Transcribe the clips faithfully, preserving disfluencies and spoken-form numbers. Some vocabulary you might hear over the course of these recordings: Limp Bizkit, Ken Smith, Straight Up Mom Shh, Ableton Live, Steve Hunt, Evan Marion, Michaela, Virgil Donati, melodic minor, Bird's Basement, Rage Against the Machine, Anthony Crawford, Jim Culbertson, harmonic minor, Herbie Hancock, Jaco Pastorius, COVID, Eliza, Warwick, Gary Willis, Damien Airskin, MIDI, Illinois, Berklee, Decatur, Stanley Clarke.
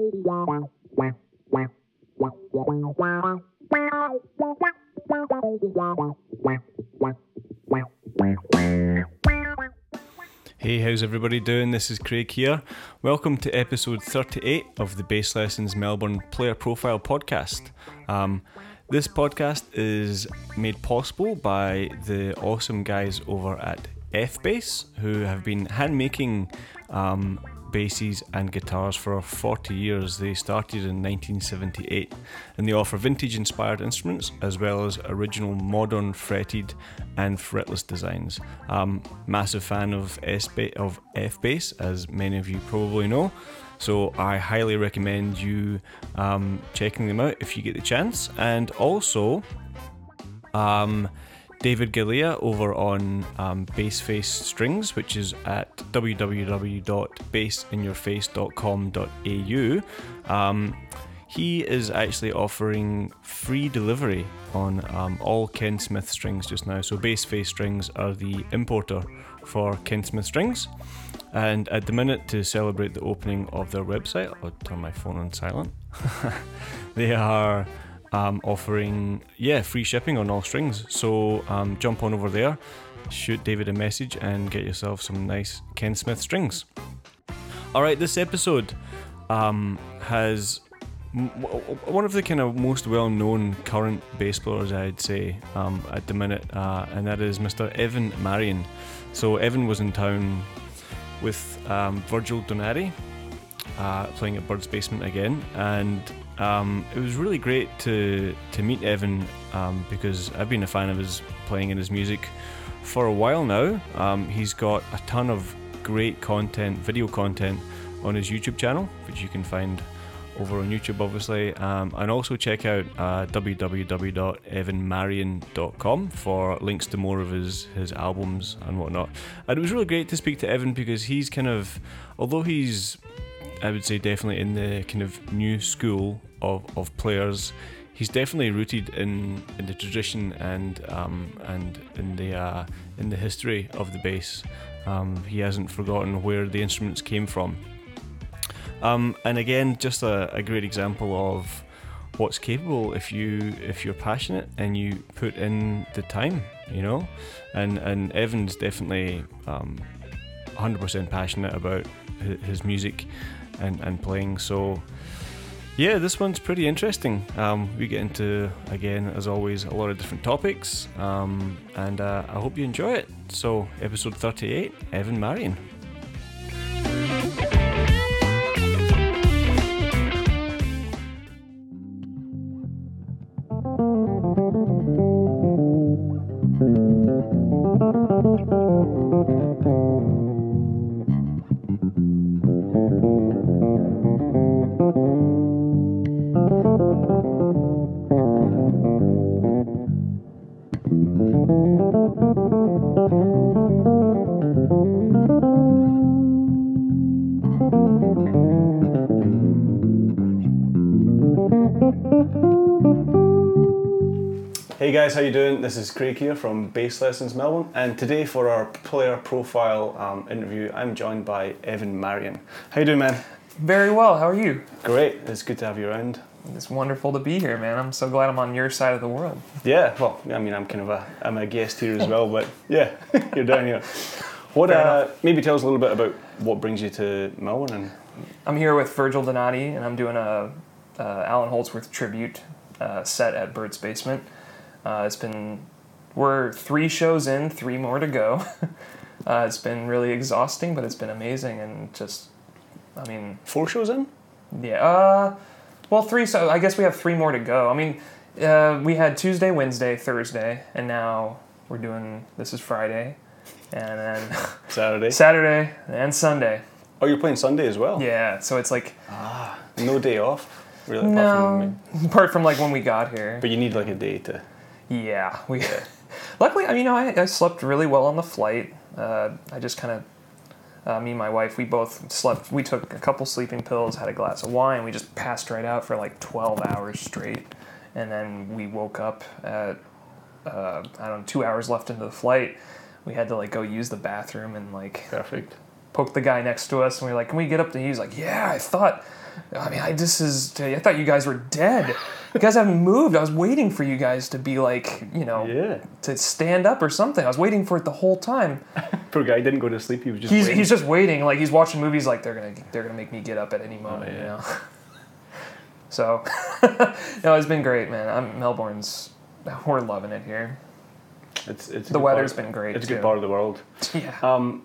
Hey, how's everybody doing? This is Craig here. Welcome to episode thirty-eight of the Bass Lessons Melbourne Player Profile Podcast. Um, this podcast is made possible by the awesome guys over at FBass, who have been hand-making um, basses and guitars for forty years. They started in nineteen seventy-eight, and they offer vintage-inspired instruments as well as original, modern, fretted and fretless designs. Um, massive fan of FBass, as many of you probably know, so I highly recommend you um, checking them out if you get the chance. And also, um, David Ginyard over on um, Bass Face Strings, which is at w w w dot bass in your face dot com dot a u. Um, he is actually offering free delivery on um, all Ken Smith strings just now. So Bass Face Strings are the importer for Ken Smith strings. And at the minute, to celebrate the opening of their website, I'll turn my phone on silent. They are... Um, offering yeah free shipping on all strings, so um, jump on over there, shoot David a message and get yourself some nice Ken Smith strings. Alright, this episode um, has m- one of the kind of most well known current bass players, I'd say, um, at the minute, uh, and that is Mister Evan Marion. So Evan was in town with um, Virgil Donati, uh, playing at Bird's Basement again, and Um, it was really great to to meet Evan, um, because I've been a fan of his playing and his music for a while now. Um, he's got a ton of great content, video content, on his YouTube channel, which you can find over on YouTube, obviously. Um, and also check out uh, w w w dot evan marion dot com for links to more of his, his albums and whatnot. And it was really great to speak to Evan because he's kind of, although he's... I would say definitely in the kind of new school of, of players, he's definitely rooted in, in the tradition and um, and in the uh, in the history of the bass. Um, he hasn't forgotten where the instruments came from. Um, and again, just a, a great example of what's capable if you if you're passionate and you put in the time, you know. And and Evan's definitely um, one hundred percent passionate about his music And, and playing, so yeah, this one's pretty interesting. Um, we get into, again, as always, a lot of different topics, um, and uh, I hope you enjoy it. So, episode thirty-eight, Evan Marion. Hey guys, how you doing? This is Craig here from Bass Lessons Melbourne, and today for our player profile um, interview, I'm joined by Evan Marion. How you doing, man? Very well, how are you? Great, it's good to have you around. It's wonderful to be here, man. I'm so glad I'm on your side of the world. Yeah, well, I mean, I'm kind of a, I'm a guest here as well, but yeah, you're down here. What? Uh, maybe tell us a little bit about what brings you to Melbourne. And I'm here with Virgil Donati, and I'm doing a uh, Alan Holdsworth tribute uh, set at Bird's Basement. Uh, it's been, we're three shows in, three more to go. uh, it's been really exhausting, but it's been amazing, and just, I mean... Four shows in? Yeah, uh, well, three, so I guess we have three more to go. I mean, uh, we had Tuesday, Wednesday, Thursday, and now we're doing, this is Friday, and then... Saturday? Saturday, and Sunday. Oh, you're playing Sunday as well? Yeah, so it's like... Ah, no day off, really, apart no, from... apart from, like, when we got here. But you need, like, a day to... Yeah, we. Luckily, I mean, you know, I, I slept really well on the flight. Uh, I just kind of, uh, me and my wife, we both slept. We took a couple sleeping pills, had a glass of wine. We just passed right out for like twelve hours straight, and then we woke up at, uh, I don't know, two hours left into the flight. We had to like go use the bathroom and like. Perfect. poked the guy next to us, and we were like, can we get up to you? He's like, yeah, I thought, I mean, I this is, I thought you guys were dead. You guys haven't moved. I was waiting for you guys to be like, you know, yeah. to stand up or something. I was waiting for it the whole time. Poor guy didn't go to sleep. He was just he's, waiting. He's just waiting. Like, he's watching movies like they're going to they're gonna make me get up at any moment, oh, yeah. you know. So, no, it's been great, man. I'm, Melbourne's, we're loving it here. It's it's The weather's part, been great, It's too. a good part of the world. Yeah. Um,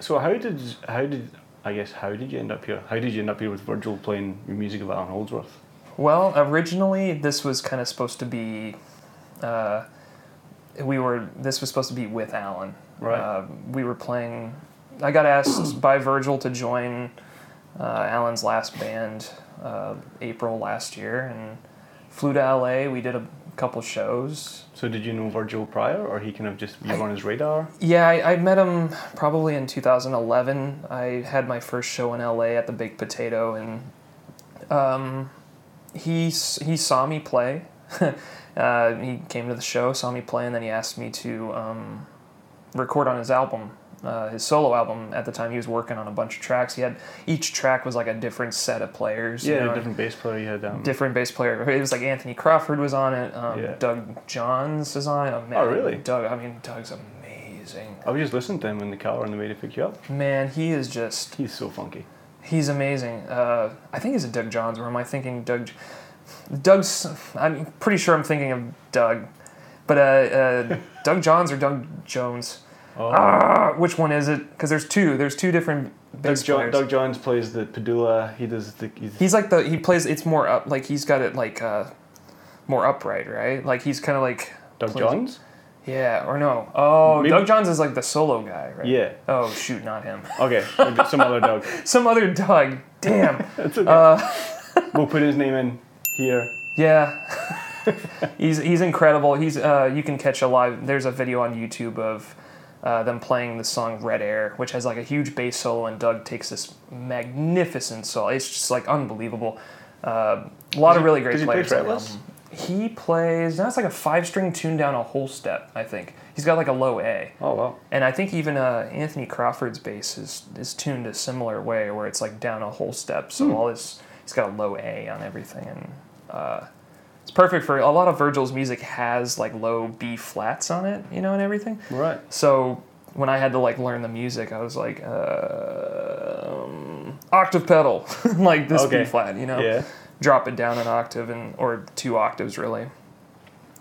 so how did, how did, I guess, how did you end up here? How did you end up here with Virgil playing your music of Alan Holdsworth? Well, originally, this was kind of supposed to be, uh, we were, this was supposed to be with Alan. Right. Uh, we were playing, I got asked by Virgil to join uh, Alan's last band uh, April last year, and flew to L A. We did a couple shows. So did you know Virgil prior, or he kind of just, you were on his radar? Yeah, I, I met him probably in two thousand eleven. I had my first show in L A at the Big Potato, and um, he he saw me play. uh, he came to the show, saw me play, and then he asked me to um, record on his album, uh, his solo album. At the time, he was working on a bunch of tracks. He had each track was like a different set of players. Yeah, you know, a different bass player. You had um, different bass player. It was like Anthony Crawford was on it. Um, yeah. Doug Johns is on it. Oh, man, oh, really? Doug. I mean, Doug's amazing. I was just listening to him in the car on the way to pick you up. Man, he is just. He's so funky. He's amazing. Uh, I think he's a Doug Johns, or am I thinking Doug? Doug's. I'm pretty sure I'm thinking of Doug, but uh, uh, Doug Johns or Doug Jones. Oh. Ah, which one is it? Because there's two. There's two different bass Doug, John, Doug Johns plays the Pedulla. He does the. He's, he's like the. He plays. It's more up. Like he's got it like uh, more upright, right? Like he's kind of like. Doug plays, Johns. Yeah, or no? Oh, maybe. Doug Johns is like the solo guy, right? Yeah. Oh shoot, not him. Okay, some other Doug. Some other Doug. Damn. That's okay. Uh, we'll put his name in here. Yeah. he's he's incredible. He's uh, you can catch a live. There's a video on YouTube of. Uh, them playing the song Red Air, which has like a huge bass solo, and Doug takes this magnificent solo. It's just like unbelievable. Uh, a lot does of really he, great does players. He, play he plays, now it's like a five string tuned down a whole step, I think. He's got like a low A. Oh, wow. And I think even uh, Anthony Crawford's bass is, is tuned a similar way where it's like down a whole step. So hmm. all this, he's got a low A on everything. And uh, it's perfect for a lot of Virgil's music has like low B flats on it, you know, and everything. Right. So when I had to like learn the music, I was like, uh, um, octave pedal, like this okay. B flat, you know, yeah. drop it down an octave and or two octaves really.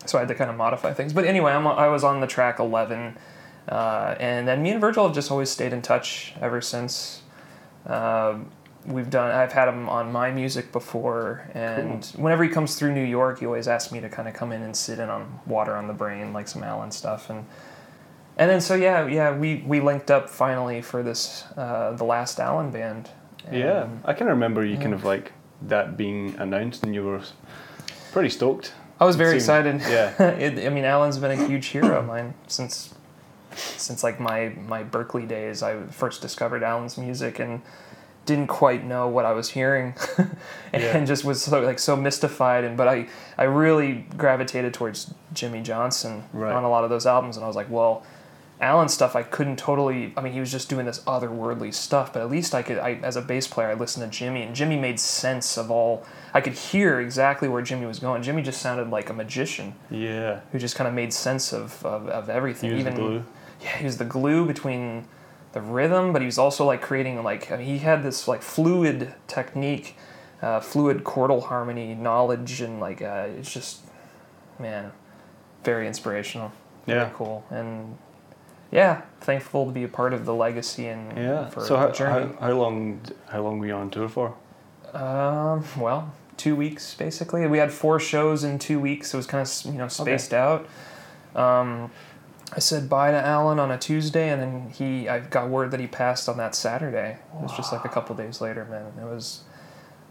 So I had to kind of modify things. But anyway, I'm, I was on the track eleven, uh, and then me and Virgil have just always stayed in touch ever since. Uh, We've done. I've had him on my music before, and cool. whenever he comes through New York, he always asks me to kind of come in and sit in on Water on the Brain, like some Alan stuff, and and then so yeah, yeah, we, we linked up finally for this uh, the last Alan band. And, yeah, I can remember you yeah. kind of like that being announced, and you were pretty stoked. I was very seemed, excited. Yeah, it, I mean, Alan's been a huge hero of mine since since like my my Berklee days. I first discovered Alan's music and. Didn't quite know what I was hearing, and yeah. just was so, like so mystified. And but I, I really gravitated towards Jimmy Johnson right. on a lot of those albums, and I was like, well, Alan's stuff I couldn't totally. I mean, he was just doing this otherworldly stuff, but at least I could. I as a bass player, I listened to Jimmy, and Jimmy made sense of all. I could hear exactly where Jimmy was going. Jimmy just sounded like a magician, yeah, who just kind of made sense of of, of everything. He was Even the glue. Yeah, he was the glue between. The rhythm, but he was also like creating like I mean, he had this like fluid technique, uh, fluid chordal harmony knowledge, and like uh, it's just man, very inspirational. Yeah, really cool, and yeah, thankful to be a part of the legacy and yeah. For so how, the journey. How, how long how long were you on tour for? Um, well, two weeks basically. We had four shows in two weeks. So it was kind of you know spaced okay. out. Um. I said bye to Alan on a Tuesday, and then he. I got word that he passed on that Saturday. It was just like a couple days later, man. It was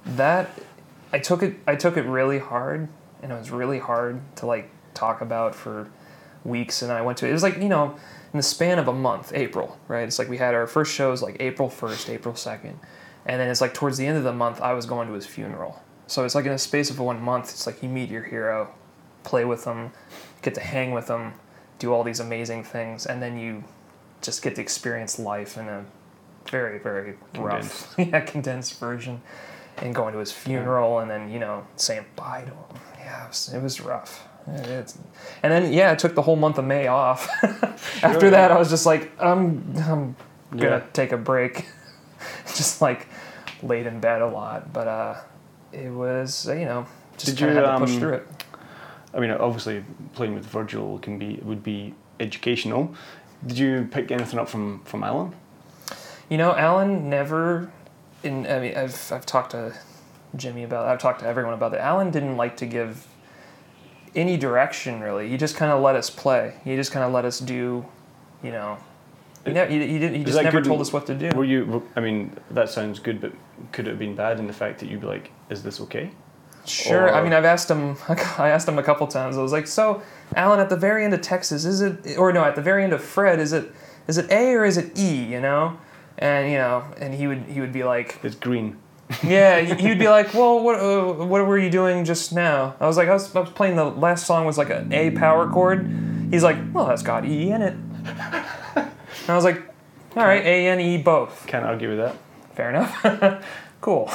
that. I took it. I took it really hard, and it was really hard to like talk about for weeks. And I went to it. It was like you know, in the span of a month, April, right? It's like we had our first shows like April first, April second, and then it's like towards the end of the month, I was going to his funeral. So it's like in a space of one month, it's like you meet your hero, play with them, get to hang with them. Do all these amazing things, and then you just get to experience life in a very, very condensed. rough, yeah, condensed version, and going to his funeral, and then, you know, saying bye to him. Yeah, it was, it was rough. It's, and then, yeah, I took the whole month of May off. After sure, that, yeah. I was just like, I'm, I'm gonna yeah. take a break. Just, like, laid in bed a lot. But uh, it was, you know, just kind of had to push um, through it. I mean, obviously, playing with Virgil can be would be educational. Did you pick anything up from, from Alan? You know, Alan never... In, I mean, I've I've talked to Jimmy about it. I've talked to everyone about it. Alan didn't like to give... any direction, really. He just kind of let us play. He just kind of let us do, you know. He, ne- he, he, did, he just never told us what to do. Were you? I mean, that sounds good, but could it have been bad in the fact that you'd be like, "Is this okay?" Sure. Or, I mean, I've asked him. I asked him a couple times. I was like, "So, Alan, at the very end of Texas, is it? Or no, at the very end of Fred, is it? Is it A or is it E? You know?" And you know, and he would he would be like, "It's green." Yeah, he'd be like, well, what uh, what were you doing just now? I was like, I was, I was playing the last song was like an A power chord. He's like, well, that's got E in it. And I was like, all right, A and E both. Can't argue with that. Fair enough. Cool.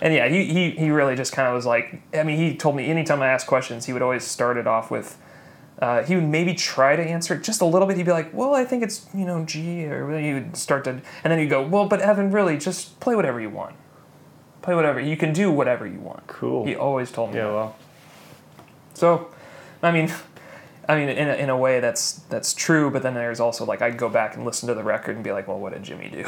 And yeah, he, he, he really just kind of was like, I mean, he told me anytime I asked questions, he would always start it off with, uh, he would maybe try to answer it just a little bit. He'd be like, well, I think it's, you know, G, or he would start to, and then he'd go, well, but Evan, really, just play whatever you want. Play whatever. You can do whatever you want. Cool. He always told me yeah, that. Well. So, I mean, I mean, in a, in a way that's, that's true, but then there's also, like, I'd go back and listen to the record and be like, well, what did Jimmy do?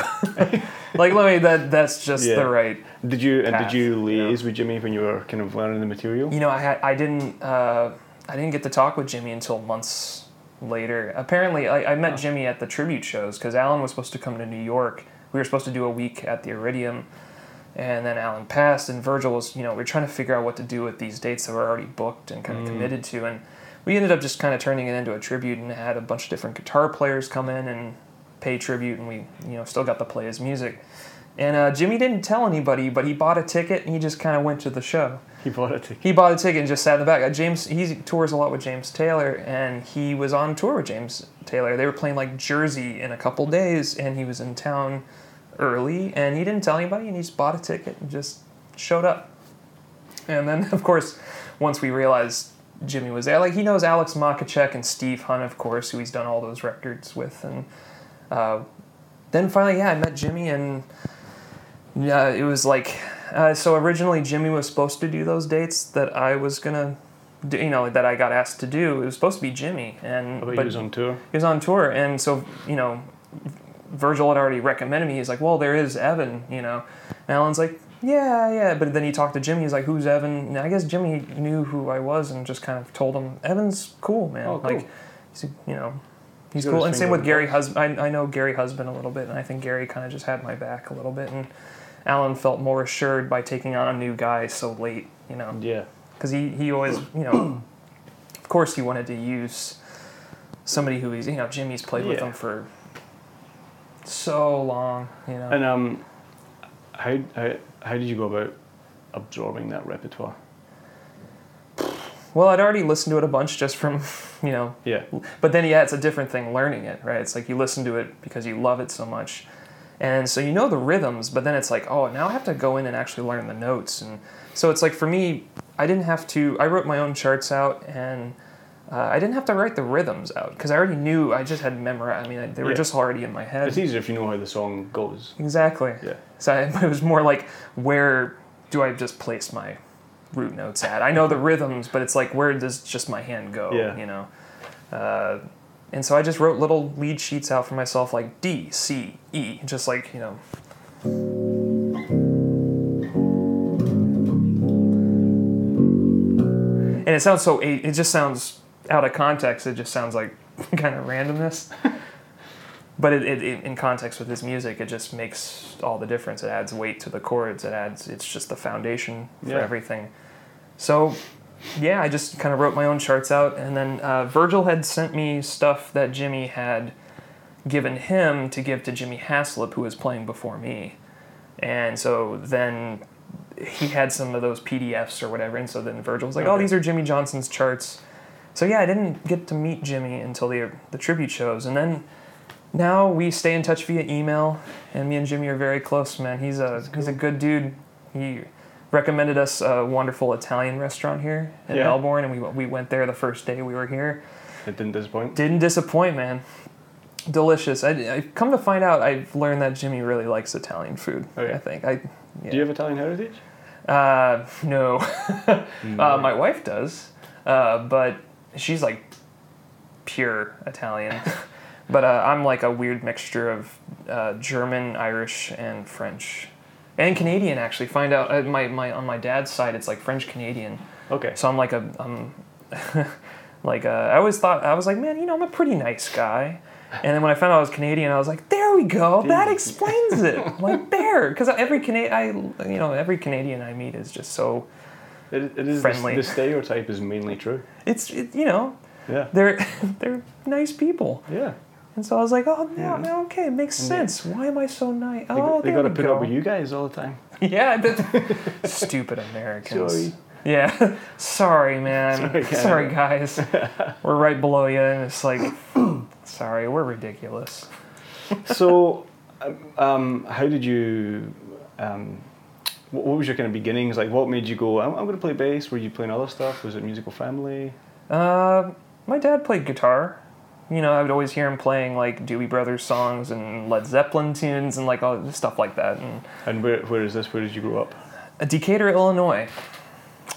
Like, let me, that, that's just yeah. the right Did you, path, and did you liaise you know? with Jimmy when you were kind of learning the material? You know, I had, I didn't, uh... I didn't get to talk with Jimmy until months later. Apparently, I, I met oh. Jimmy at the tribute shows because Alan was supposed to come to New York. We were supposed to do a week at the Iridium, and then Alan passed, and Virgil was, you know, we were trying to figure out what to do with these dates that were already booked and kind of mm. committed to, and we ended up just kind of turning it into a tribute and had a bunch of different guitar players come in and pay tribute, and we, you know, still got to play his music. And uh, Jimmy didn't tell anybody, but he bought a ticket, and he just kind of went to the show. He bought a ticket. He bought a ticket and just sat in the back. Uh, James, he tours a lot with James Taylor, and he was on tour with James Taylor. They were playing, like, Jersey in a couple days, and he was in town early, and he didn't tell anybody, and he just bought a ticket and just showed up. And then, of course, once we realized Jimmy was there, like, he knows Alex Makachek and Steve Hunt, of course, who he's done all those records with. And uh, then finally, yeah, I met Jimmy, and... Yeah, it was like, uh, so originally Jimmy was supposed to do those dates that I was gonna do, you know, that I got asked to do. It was supposed to be Jimmy, and but, but he was on tour. He was on tour, and so, you know, Virgil had already recommended me. He's like, well, there is Evan, you know. And Alan's like, yeah, yeah, but then he talked to Jimmy. He's like, who's Evan? And I guess Jimmy knew who I was and just kind of told him, Evan's cool, man. Oh, cool. Like, you know, he's cool. And same with Gary Husband. I, I know Gary Husband a little bit, and I think Gary kind of just had my back a little bit, and Alan felt more assured by taking on a new guy so late, you know. Yeah. Because he, he always, you know, of course he wanted to use somebody who he's, you know, Jimmy's played yeah. with him for so long, you know. And um, how how how did you go about absorbing that repertoire? Well, I'd already listened to it a bunch just from, you know. Yeah. But then, yeah, it's a different thing learning it, right? It's like you listen to it because you love it so much. And so you know the rhythms, but then it's like, oh, now I have to go in and actually learn the notes. And so it's like, for me, I didn't have to, I wrote my own charts out, and uh, I didn't have to write the rhythms out, because I already knew, I just had to memorize, I mean, they were yeah. just already in my head. It's easier if you know how the song goes. Exactly. Yeah. So I, it was more like, where do I just place my root notes at? I know the rhythms, but it's like, where does just my hand go, yeah. you know? Uh, And so I just wrote little lead sheets out for myself, like D, C, E, just like, you know. And it sounds so, it just sounds out of context. It just sounds like kind of randomness. But it, it, it in context with his music, it just makes all the difference. It adds weight to the chords. It adds, it's just the foundation for yeah. everything. So... yeah, I just kind of wrote my own charts out, and then uh, Virgil had sent me stuff that Jimmy had given him to give to Jimmy Haslip, who was playing before me. And so then he had some of those P D Fs or whatever, and so then Virgil was like, okay. oh, these are Jimmy Johnson's charts. So yeah, I didn't get to meet Jimmy until the the tribute shows, and then now we stay in touch via email, and me and Jimmy are very close, man. He's a That's he's cool. a good dude. He recommended us a wonderful Italian restaurant here in yeah. Melbourne, and we we went there the first day we were here. It didn't disappoint? Didn't disappoint, man. Delicious. I, I come to find out, I've learned that Jimmy really likes Italian food, oh, yeah. I think. I yeah. Do you have Italian heritage? Uh, no. no. Uh, my wife does, uh, but she's like pure Italian. But uh, I'm like a weird mixture of uh, German, Irish, and French. And Canadian, actually. Find out uh, my, my on my dad's side, it's like French Canadian. Okay. So I'm like a um, like a, I always thought I was like, man, you know, I'm a pretty nice guy. And then when I found out I was Canadian, I was like, there we go, Dude. That explains it. Like there, because every Cana- I you know every Canadian I meet is just so it, it is friendly. The, the stereotype is mainly true. It's it, you know yeah they're they're nice people. Yeah. And so I was like, oh, no, no, okay, it makes sense. Yeah. Why am I so nice? Oh, they, they got to put go. up with you guys all the time. Yeah, but stupid Americans. Sorry. Yeah, sorry, man. Sorry, guys. Sorry, guys. We're right below you, and it's like, sorry, we're ridiculous. So, um, how did you? Um, what was your kind of beginnings like? What made you go? I'm, I'm going to play bass. Were you playing other stuff? Was it musical family? Uh, my dad played guitar. You know, I would always hear him playing, like, Doobie Brothers songs and Led Zeppelin tunes and, like, all stuff like that. And, and where where is this? Where did you grow up? Decatur, Illinois,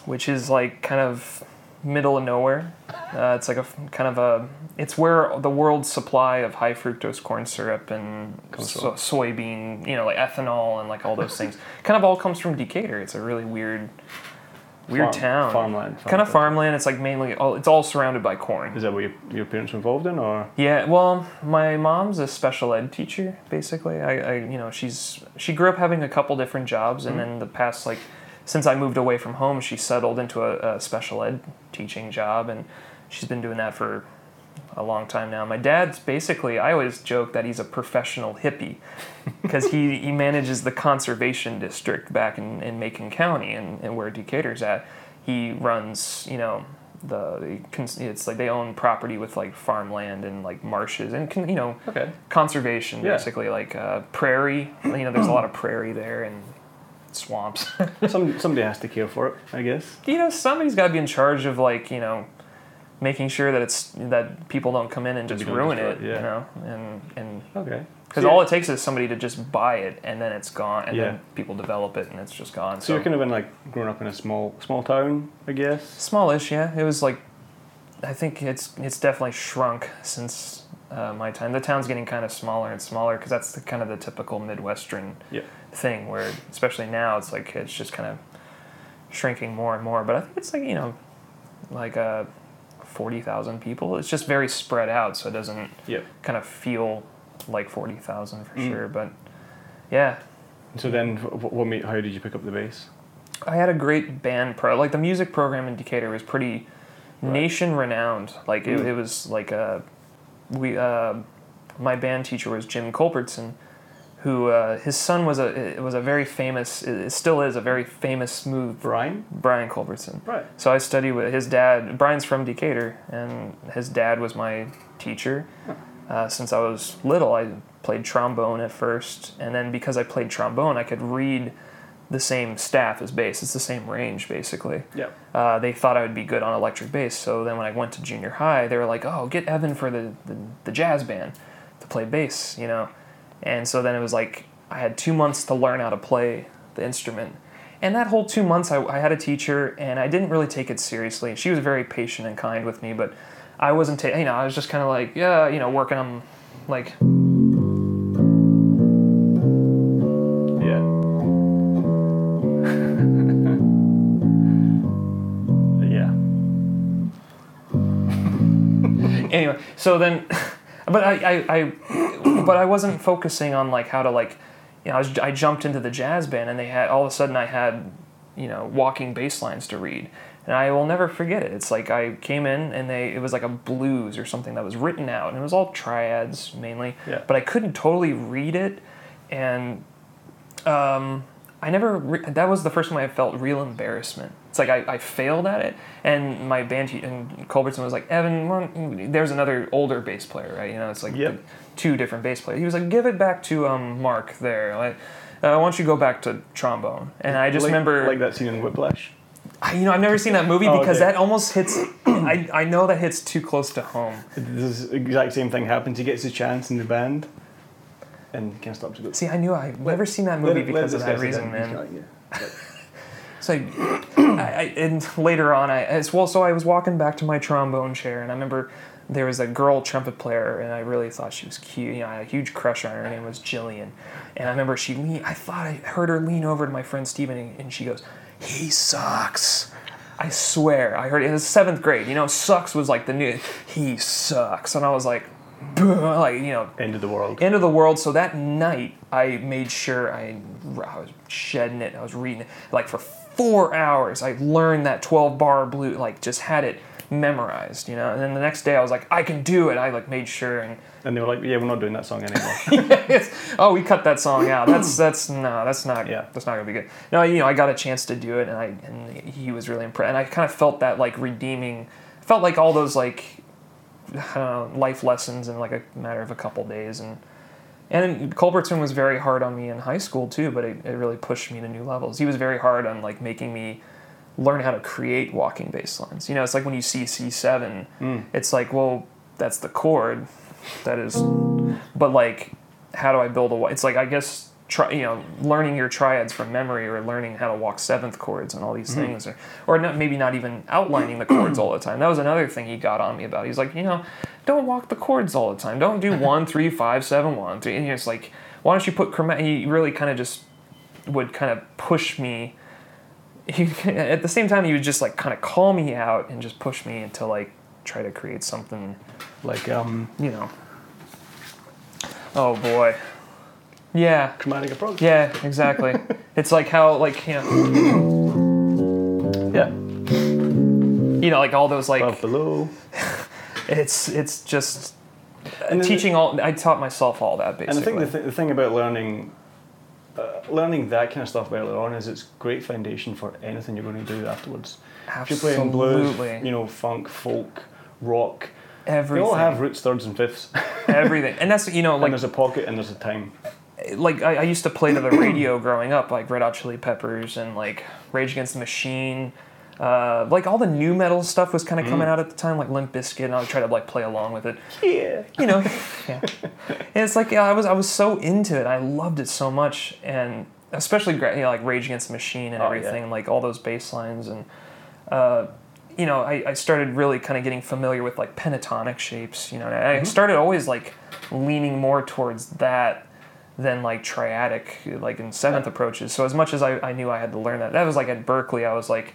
which is, like, kind of middle of nowhere. Uh, it's, like, a kind of a... It's where the world's supply of high-fructose corn syrup and so, soybean, you know, like, ethanol and, like, all those things kind of all comes from Decatur. It's a really weird... Weird Farm, town, farmland, farmland, kind of farmland. It's like mainly all, it's all surrounded by corn. Is that what your, your parents were involved in, or? Yeah, well, my mom's a special ed teacher, basically. I, I you know, she's she grew up having a couple different jobs, and mm-hmm. then the past like since I moved away from home, she settled into a, a special ed teaching job, and she's been doing that for a long time now. My dad's basically, I always joke that he's a professional hippie because he, he manages the conservation district back in, in Macon County and, and where Decatur's at. He runs, you know, the it's like they own property with like farmland and like marshes and, you know, okay. conservation yeah. basically, like uh, prairie. You know, there's a lot of prairie there and swamps. Some, somebody has to care for it, I guess. You know, somebody's got to be in charge of like, you know, making sure that it's that people don't come in and just ruin it, yeah. you know, and and okay, because so all yeah. it takes is somebody to just buy it and then it's gone, and yeah. then people develop it and it's just gone. So, so you're kind of in like growing up in a small small town, I guess. Smallish, yeah. It was like, I think it's it's definitely shrunk since uh, my time. The town's getting kind of smaller and smaller because that's the kind of the typical Midwestern yeah. thing where, especially now, it's like it's just kind of shrinking more and more. But I think it's like you know, like a. forty thousand people. It's just very spread out, so it doesn't yep. kind of feel like forty thousand for mm. sure, but yeah. So then, what made, how did you pick up the bass? I had a great band pro. Like, the music program in Decatur was pretty right. nation-renowned. Like, mm. it, it was like a... We, uh, my band teacher was Jim Culbertson, who uh, his son was a was a very famous, it still is a very famous smooth Brian Brian Culbertson. Right. So I studied with his dad. Brian's from Decatur, and his dad was my teacher. Huh. Uh, since I was little, I played trombone at first, and then because I played trombone, I could read the same staff as bass. It's the same range, basically. Yeah. Uh, they thought I would be good on electric bass, so then when I went to junior high, they were like, oh, get Evan for the, the, the jazz band to play bass, you know. And so then it was like, I had two months to learn how to play the instrument. And that whole two months, I, I had a teacher, and I didn't really take it seriously. She was very patient and kind with me, but I wasn't taking, you know, I was just kind of like, yeah, you know, working on, like... Yeah. yeah. Anyway, so then... But I, I, I, but I wasn't focusing on like how to like, you know, I, was, I jumped into the jazz band and they had all of a sudden I had, you know, walking bass lines to read, and I will never forget it. It's like I came in and they it was like a blues or something that was written out, and it was all triads mainly. Yeah. But I couldn't totally read it, and um, I never re- that was the first time I felt real embarrassment It's like I, I failed at it, and my band and Culbertson was like, Evan, there's another older bass player, right? You know, it's like yep. two different bass players. He was like, give it back to um, Mark there. Like, uh, why don't you go back to trombone? And I just like, remember like that scene in Whiplash. I, you know, I've never seen that movie because oh, okay. that almost hits. I I know that hits too close to home. This exact same thing happens. He gets his chance in the band, and can't stop to go. See, I knew I've never seen that movie let, because let of that reason, man. Like, yeah. So, I, I, and later on, I as well. So I was walking back to my trombone chair, and I remember there was a girl trumpet player, and I really thought she was cute. You know, I had a huge crush on her. Her name was Jillian, and I remember she. Leaned, I thought I heard her lean over to my friend Steven, and, and she goes, "He sucks." I swear, I heard it. It was seventh grade. You know, "sucks" was like the new. He sucks, and I was like, like you know, end of the world. End of the world. So that night, I made sure I, I was shedding it. I was reading it like for four hours. I learned that twelve bar blues, like just had it memorized, you know. And then the next day, I was like, I can do it. I like made sure, and and they were like, yeah, we're not doing that song anymore. Yes. Oh, we cut that song out. That's that's no, that's not. Yeah. That's not gonna be good. No, you know, I got a chance to do it, and I and he was really impressed, and I kind of felt that like redeeming, felt like all those like. Uh, life lessons in like a matter of a couple days, and and Culbertson was very hard on me in high school too, but it, it really pushed me to new levels. He was very hard on like making me learn how to create walking bass lines. You know, it's like when you see C seven, mm. it's like, well, that's the chord, that is, but like, how do I build a? Wa- it's like I guess tri- you know, learning your triads from memory, or learning how to walk seventh chords and all these mm-hmm. things, or, or not, maybe not even outlining the chords all the time. That was another thing he got on me about. He's like, you know, don't walk the chords all the time. Don't do one, three, five, seven, one, three. And he's like, why don't you put chromatic? He really kind of just would kind of push me. He, at the same time, he would just like kind of call me out and just push me into like try to create something like, um, you know, oh boy. Yeah. Chromatic approach. Yeah, exactly. It's like how, like, you know. Yeah. You know, like all those, like. Buffalo. It's it's just and teaching the, all. I taught myself all that basically. And I think the, th- the thing about learning, uh, learning that kind of stuff earlier on is it's great foundation for anything you're going to do afterwards. Absolutely. If you're playing blues, you know, funk, folk, rock. Everything. They all have roots, thirds, and fifths. Everything, and that's you know, like. And there's a pocket and there's a time. Like, I, I used to play to the radio growing up, like Red Hot Chili Peppers and, like, Rage Against the Machine. Uh, like, all the new metal stuff was kind of mm. coming out at the time, like Limp Bizkit, and I would try to, like, play along with it. Yeah. You know? Yeah. And it's like, yeah, I was I was so into it. I loved it so much. And especially, you know, like, Rage Against the Machine and oh, everything, yeah. like, all those bass lines. And, uh, you know, I, I started really kind of getting familiar with, like, pentatonic shapes, you know? And I mm-hmm. started always, like, leaning more towards that than like triadic, like in seventh approaches. So as much as I, I knew I had to learn that, that was like at Berklee, I was like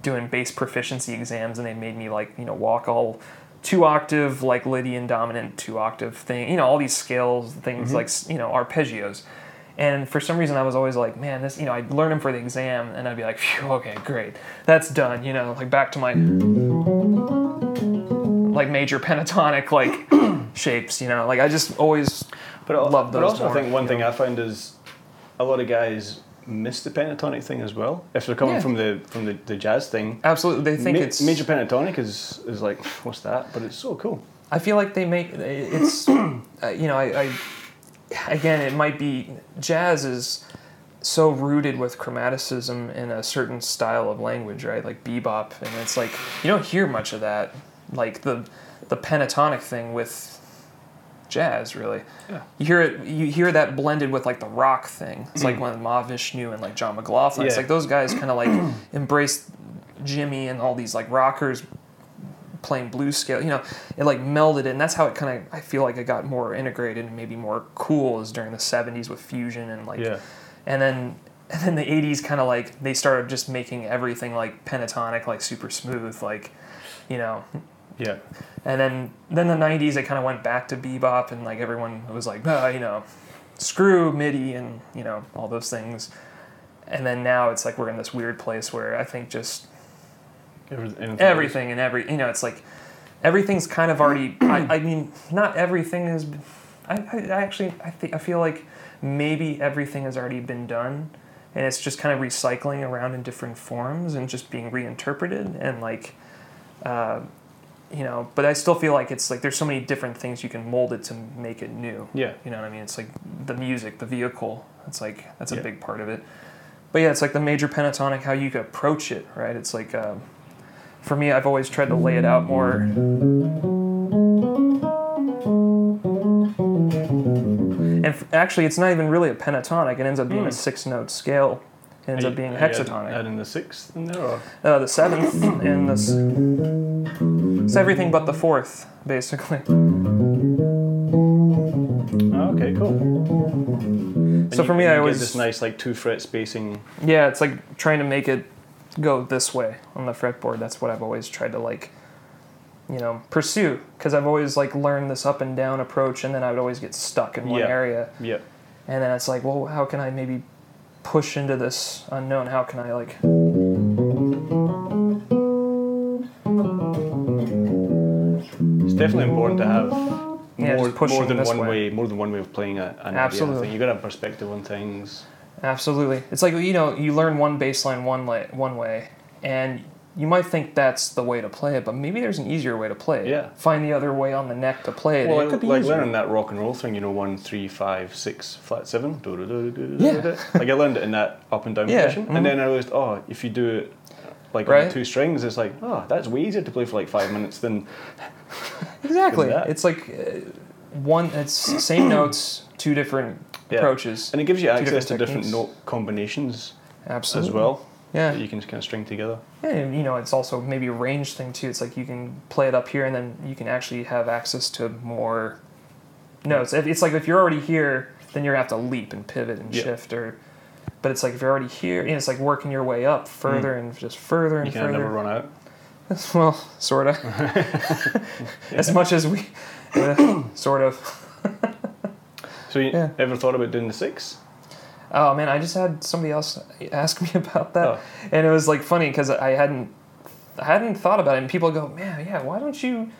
doing bass proficiency exams and they made me like, you know, walk all two octave, like Lydian dominant two octave thing, you know, all these scales, things mm-hmm. like, you know, arpeggios. And for some reason I was always like, man, this, you know, I'd learn them for the exam and I'd be like, phew, okay, great. That's done. You know, like back to my like major pentatonic, like shapes, you know, like I just always but love those. But also, more, I think one thing know. I find is a lot of guys miss the pentatonic thing as well. If they're coming yeah. from the from the, the jazz thing, absolutely, they think ma- it's major pentatonic is is like what's that? But it's so cool. I feel like they make it's uh, you know I, I again it might be jazz is so rooted with chromaticism in a certain style of language, right? Like bebop, and it's like you don't hear much of that, like the the pentatonic thing with. Jazz, really. Yeah. You hear it. You hear that blended with like the rock thing. It's mm. like when Ma Vishnu and like John McLaughlin. Yeah. It's like those guys kind of like embraced Jimmy and all these like rockers playing blues scale. You know, it like melded it, and that's how it kind of. I feel like it got more integrated and maybe more cool is during the seventies with fusion and like, yeah. and then and then the eighties kind of like they started just making everything like pentatonic, like super smooth, like, you know. Yeah. And then, then the nineties, it kind of went back to bebop, and like everyone was like, oh, you know, screw MIDI and, you know, all those things. And then now it's like we're in this weird place where I think just everything, everything and every, you know, it's like everything's kind of already, I, I mean, not everything is, I, I actually, I, th- I feel like maybe everything has already been done, and it's just kind of recycling around in different forms and just being reinterpreted and like, uh, you know, but I still feel like it's like there's so many different things you can mold it to make it new. Yeah. You know what I mean? It's like the music, the vehicle. It's like, that's a yeah. big part of it. But yeah, it's like the major pentatonic, how you approach it, right? It's like, um, for me, I've always tried to lay it out more. And f- actually, it's not even really a pentatonic. It ends up being mm. a six-note scale. It ends you, up being hexatonic. Adding the sixth in there? Or? Uh, the seventh and the... S- it's everything but the fourth, basically. Oh, okay, cool. And so you, for me, I always... this nice, like, two-fret spacing. Yeah, it's like trying to make it go this way on the fretboard. That's what I've always tried to, like, you know, pursue. Because I've always, like, learned this up-and-down approach, and then I would always get stuck in one yeah. area. Yeah. And then it's like, well, how can I maybe... push into this unknown? How can I like it's definitely important to have yeah, more, more than one way. way more than one way of playing a, an absolutely idea. You've got to have perspective on things. Absolutely. It's like, you know, you learn one bass line one, la- one way and you might think that's the way to play it, but maybe there's an easier way to play it. Yeah. Find the other way on the neck to play it. Well, it could be like easier. Learning that rock and roll thing, you know, one, three, five, six, flat seven. Yeah. Like I learned it in that up and down yeah. position, mm-hmm. and then I realized, oh, if you do it like right? on two strings, it's like, oh, that's way easier to play for like five minutes than. Exactly. Than that. It's like uh, one. It's same notes, two different yeah. approaches, and it gives you access different to techniques. Different note combinations. Absolutely. As well. Yeah, that you can just kind of string together. Yeah, you know, it's also maybe a range thing too. It's like you can play it up here, and then you can actually have access to more notes. It's like if you're already here, then you're gonna have to leap and pivot and yeah. shift. Or, but it's like if you're already here, and it's like working your way up further mm. and just further and you further. You can never run out. Well, sort of. As much as we, uh, sort of. So you yeah. ever thought about doing the six? Oh, man, I just had somebody else ask me about that. Oh. And it was, like, funny because I hadn't I hadn't thought about it. And people go, man, yeah, why don't you,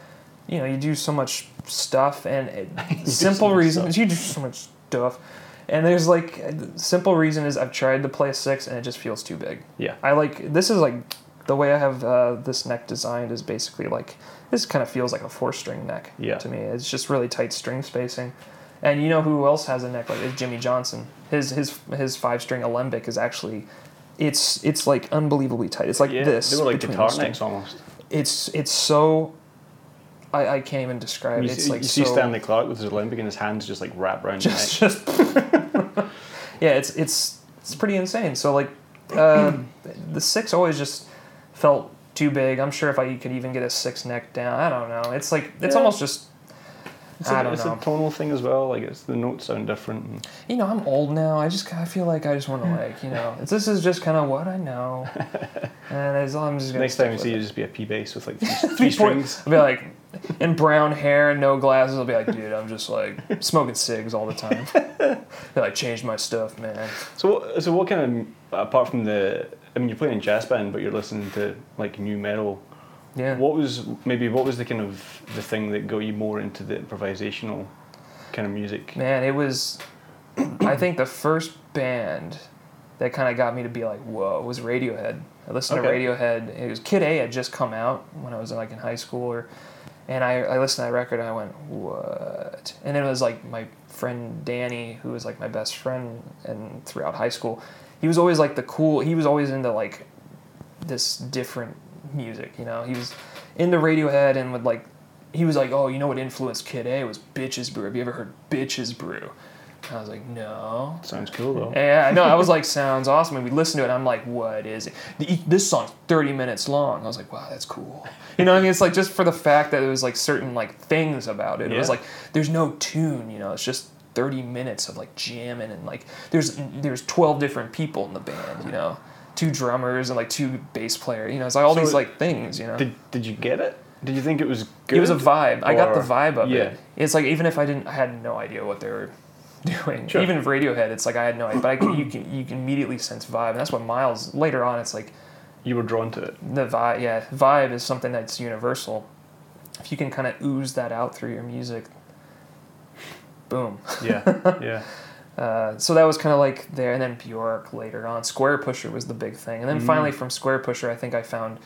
you know, you do so much stuff. And it, simple so reason is you do so much stuff. And there's, like, simple reason is I've tried to play a six, and it just feels too big. Yeah. I, like, this is, like, the way I have uh, this neck designed is basically, like, this kind of feels like a four-string neck yeah. to me. It's just really tight string spacing. And you know who else has a neck like this? Jimmy Johnson. His his his five string Alembic is actually, it's it's like unbelievably tight. It's like yeah, this. They were like guitar necks almost. It's it's so, I, I can't even describe. You, it's you like you see so, Stanley Clarke with his Alembic and his hands just like wrap around just, your neck. Just yeah, it's it's it's pretty insane. So like, uh, the six always just felt too big. I'm sure if I could even get a six neck down, I don't know. It's like it's yeah. almost just. It's a, I don't it's know. a tonal thing as well. Like it's the notes sound different. You know, I'm old now. I just I feel like I just want to like you know. It's, this is just kind of what I know, and as long as I'm just next time you see it. you just be a P bass with like three, three strings. I'll be like, in brown hair and no glasses. I'll be like, dude, I'm just like smoking cigs all the time. They like changed my stuff, man. So so what kind of apart from the I mean you're playing in jazz band, but you're listening to like new metal. Yeah. What was maybe what was the kind of the thing that got you more into the improvisational kind of music? Man, it was I think the first band that kind of got me to be like, whoa, was Radiohead. I listened okay. to Radiohead. It was Kid A had just come out when I was like in high school, or and I I listened to that record and I went, what? And it was like my friend Danny, who was like my best friend and throughout high school, he was always like the cool. He was always into like this different. Music, you know, he was into Radiohead and would like, he was like, oh, you know what influenced Kid A was Bitches Brew. Have you ever heard Bitches Brew? And I was like, no. Sounds cool though. Yeah, no, I was like, sounds awesome. And we listened to it and I'm like, what is it? This song's thirty minutes long. I was like, wow, that's cool. You know what I mean? It's like just for the fact that it was like certain like things about it. Yeah. It was like, there's no tune, you know, it's just thirty minutes of like jamming and like, there's there's twelve different people in the band, you know. Two drummers and like two bass player, you know, it's like all so these like things, you know. Did did you get it? Did you think it was good? It was a vibe. Or, I got the vibe of yeah. it. It's like even if I didn't, I had no idea what they were doing. Sure. Even Radiohead, it's like I had no idea, but I can, you can you can immediately sense vibe, and that's what Miles later on. It's like you were drawn to it. The vibe, yeah, vibe is something that's universal. If you can kind of ooze that out through your music, boom. Yeah, yeah. Uh, so that was kind of like there, and then Bjork later on. Square Pusher was the big thing. And then mm. finally from Square Pusher, I think I found...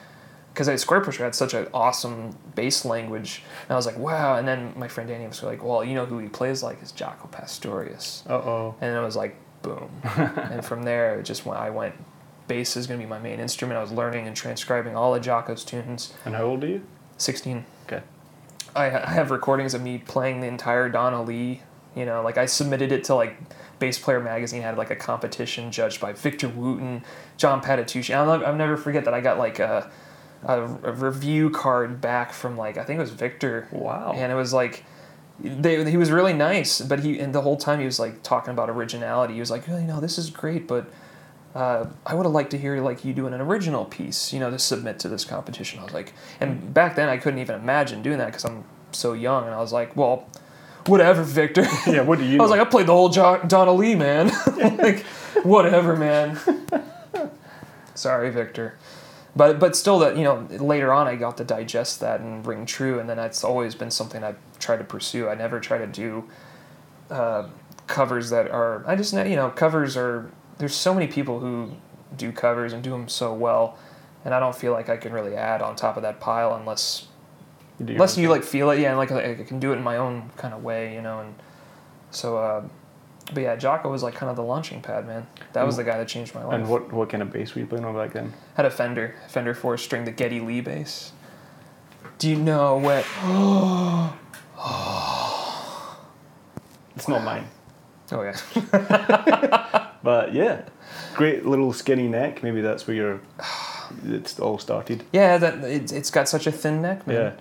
Because Square Pusher had such an awesome bass language, and I was like, wow. And then my friend Danny was like, well, you know who he plays like is Jaco Pastorius. Uh-oh. And I was like, boom. And from there, it just went, I went, bass is going to be my main instrument. I was learning and transcribing all of Jaco's tunes. And how old are you? sixteen. Okay. I, I have recordings of me playing the entire Donna Lee. You know, like I submitted it to like Bass Player Magazine, had like a competition judged by Victor Wooten, John Patitucci. I'll never, I'll never forget that I got like a, a, a review card back from like, I think it was Victor. Wow. And it was like, they, he was really nice, but he, and the whole time he was like talking about originality. He was like, oh, you know, this is great, but uh, I would have liked to hear like you doing an original piece, you know, to submit to this competition. I was like, and back then I couldn't even imagine doing that because I'm so young. And I was like, well, whatever, Victor. Yeah, what do you I was know? Like, I played the whole jo- Donna Lee, man. Like, whatever, man. Sorry, Victor. But but still, that you know, later on I got to digest that and ring true, and then that's always been something I've tried to pursue. I never try to do uh, covers that are... I just, you know, covers are... There's so many people who do covers and do them so well, and I don't feel like I can really add on top of that pile unless... You Unless you like feel it, yeah, and like, like I can do it in my own kind of way, you know, and so, uh, but yeah, Jaco was like kind of the launching pad, man. That was the guy that changed my life. And what, what kind of bass were you playing on back then? Had a Fender, Fender four string, the Geddy Lee bass. Do you know what? It's not mine. Oh yeah. But yeah, great little skinny neck. Maybe that's where you're. It's all started. Yeah, that it, it's got such a thin neck, man. Yeah.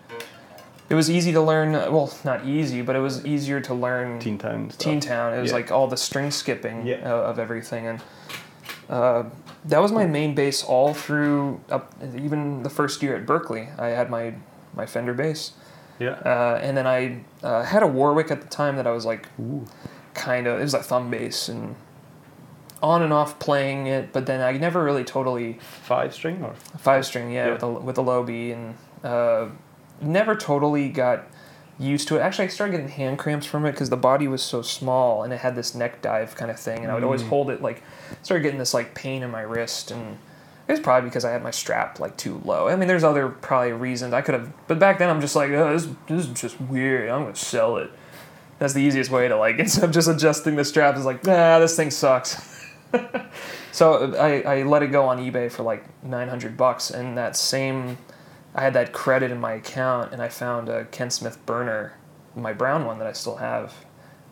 It was easy to learn, well, not easy, but it was easier to learn... Teen Town stuff. Teen Town. It was yeah. like all the string skipping yeah. of everything. And uh, that was my main bass all through, up even the first year at Berklee. I had my, my Fender bass. Yeah. Uh, and then I uh, had a Warwick at the time that I was like, ooh. Kind of, it was like thumb bass and... on and off playing it, but then I never really totally... Five string? or Five string, yeah, yeah. With, a, with a low B, and uh, never totally got used to it. Actually, I started getting hand cramps from it because the body was so small, and it had this neck dive kind of thing, and I would mm. always hold it, like, started getting this, like, pain in my wrist, and it was probably because I had my strap, like, too low. I mean, there's other probably reasons I could have... But back then, I'm just like, oh, this, this is just weird. I'm going to sell it. That's the easiest way to, like, instead of just adjusting the strap, it's like, nah, this thing sucks. So I, I let it go on eBay for like nine hundred bucks, and that same, I had that credit in my account, and I found a Ken Smith burner, my brown one that I still have,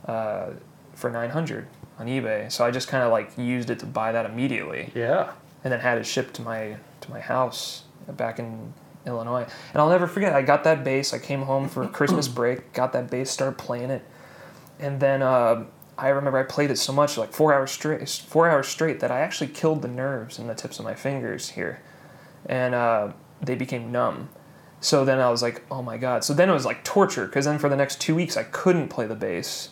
uh, for nine hundred on eBay. So I just kind of like used it to buy that immediately. Yeah. And then had it shipped to my to my house back in Illinois. And I'll never forget, I got that bass, I came home for Christmas break, got that bass, started playing it, and then... Uh, I remember I played it so much, like four hours straight, four hours straight, that I actually killed the nerves in the tips of my fingers here, and uh, they became numb. So then I was like, oh my god. So then it was like torture, because then for the next two weeks I couldn't play the bass,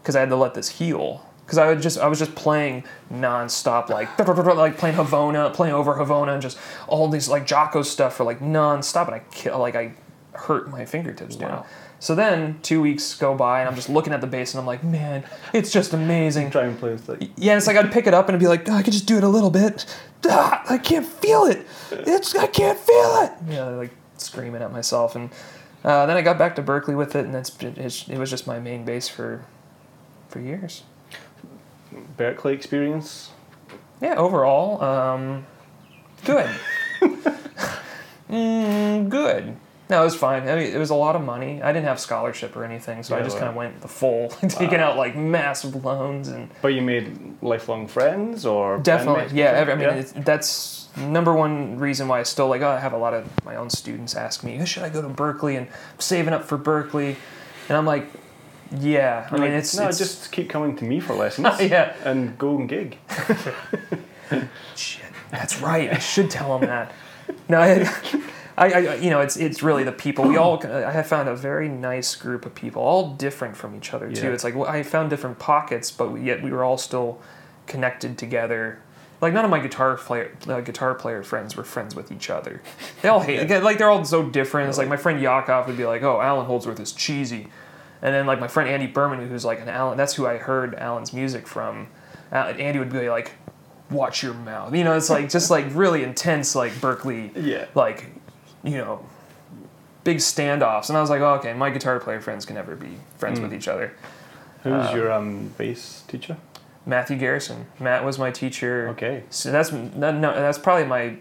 because I had to let this heal. Because I would just, I was just playing nonstop, like like playing Havana, playing over Havana, and just all these like Jaco stuff for like nonstop, and I kill, like I hurt my fingertips doing it. Wow. So then, two weeks go by, and I'm just looking at the bass, and I'm like, man, it's just amazing. Try and play with it. Yeah, it's like I'd pick it up, and I'd be like, oh, I could just do it a little bit. Ah, I can't feel it. It's I can't feel it. Yeah, like screaming at myself. And uh, then I got back to Berklee with it, and it's, it, it was just my main bass for for years. Berklee experience? Yeah, overall, um, good. mm, good. No, it was fine. I mean, it was a lot of money. I didn't have scholarship or anything, so yeah, I just well. kind of went the full, taking wow. out like massive loans and. But you made lifelong friends, or definitely, yeah. Every, I mean, yeah. It's, that's number one reason why I still like. Oh, I have a lot of my own students ask me, "Should I go to Berklee?" And I'm saving up for Berklee, and I'm like, "Yeah." I You're mean, like, it's no, it's, just keep coming to me for lessons. Yeah, and go and gig. Shit, that's right. I should tell them that. No. I, I, I, you know, it's it's really the people. We all, I have found a very nice group of people, all different from each other, too. Yeah. It's like, well, I found different pockets, but we, yet we were all still connected together. Like, none of my guitar player uh, guitar player friends were friends with each other. They all hate, yeah. like, they're all so different. It's like, my friend Yakov would be like, oh, Alan Holdsworth is cheesy. And then like my friend Andy Berman, who's like an Alan, that's who I heard Alan's music from. Uh, Andy would be like, "Watch your mouth," you know. It's like just like really intense, like Berklee, yeah. like you know, big standoffs. And I was like, oh, okay, my guitar player friends can never be friends mm. with each other. Who was um, your um, bass teacher? Matthew Garrison. Matt was my teacher. Okay. So that's that, no, that's probably my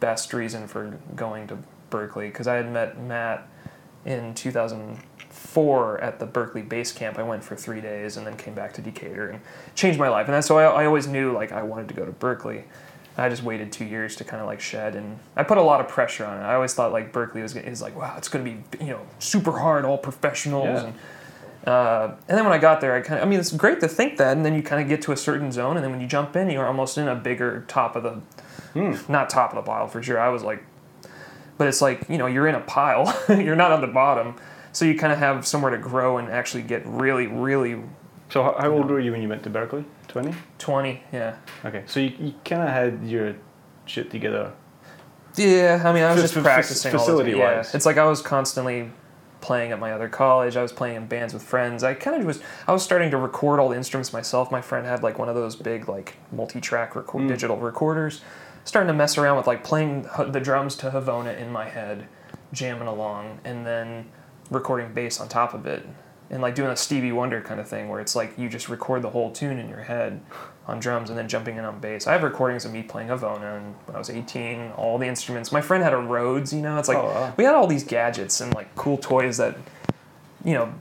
best reason for going to Berklee, because I had met Matt in two thousand four at the Berklee Bass Camp. I went for three days and then came back to Decatur and changed my life. And that's, so I, I always knew like I wanted to go to Berklee. I just waited two years to kind of like shed, and I put a lot of pressure on it. I always thought like Berklee was is like, wow, it's going to be, you know, super hard, all professionals. Yeah. And Uh, and then when I got there, I kind of, I mean, it's great to think that, and then you kind of get to a certain zone, and then when you jump in, you're almost in a bigger top of the, mm. not top of the pile for sure. I was like, but it's like, you know, you're in a pile, you're not on the bottom, so you kind of have somewhere to grow and actually get really, really. So how, how old know. were you when you went to Berklee? twenty? twenty, yeah. Okay, so you, you kind of had your shit together. Yeah, I mean, I was just, just practicing f- facility-wise. All the time. Yeah. It's like I was constantly playing at my other college. I was playing in bands with friends. I kind of was, I was starting to record all the instruments myself. My friend had like one of those big like multi-track record, mm. digital recorders. Starting to mess around with like playing the drums to Havana in my head, jamming along, and then recording bass on top of it. And like doing a Stevie Wonder kind of thing where it's like you just record the whole tune in your head on drums and then jumping in on bass. I have recordings of me playing Havana and when I was eighteen, all the instruments. My friend had a Rhodes, you know, it's like oh, wow. we had all these gadgets and like cool toys that, you know,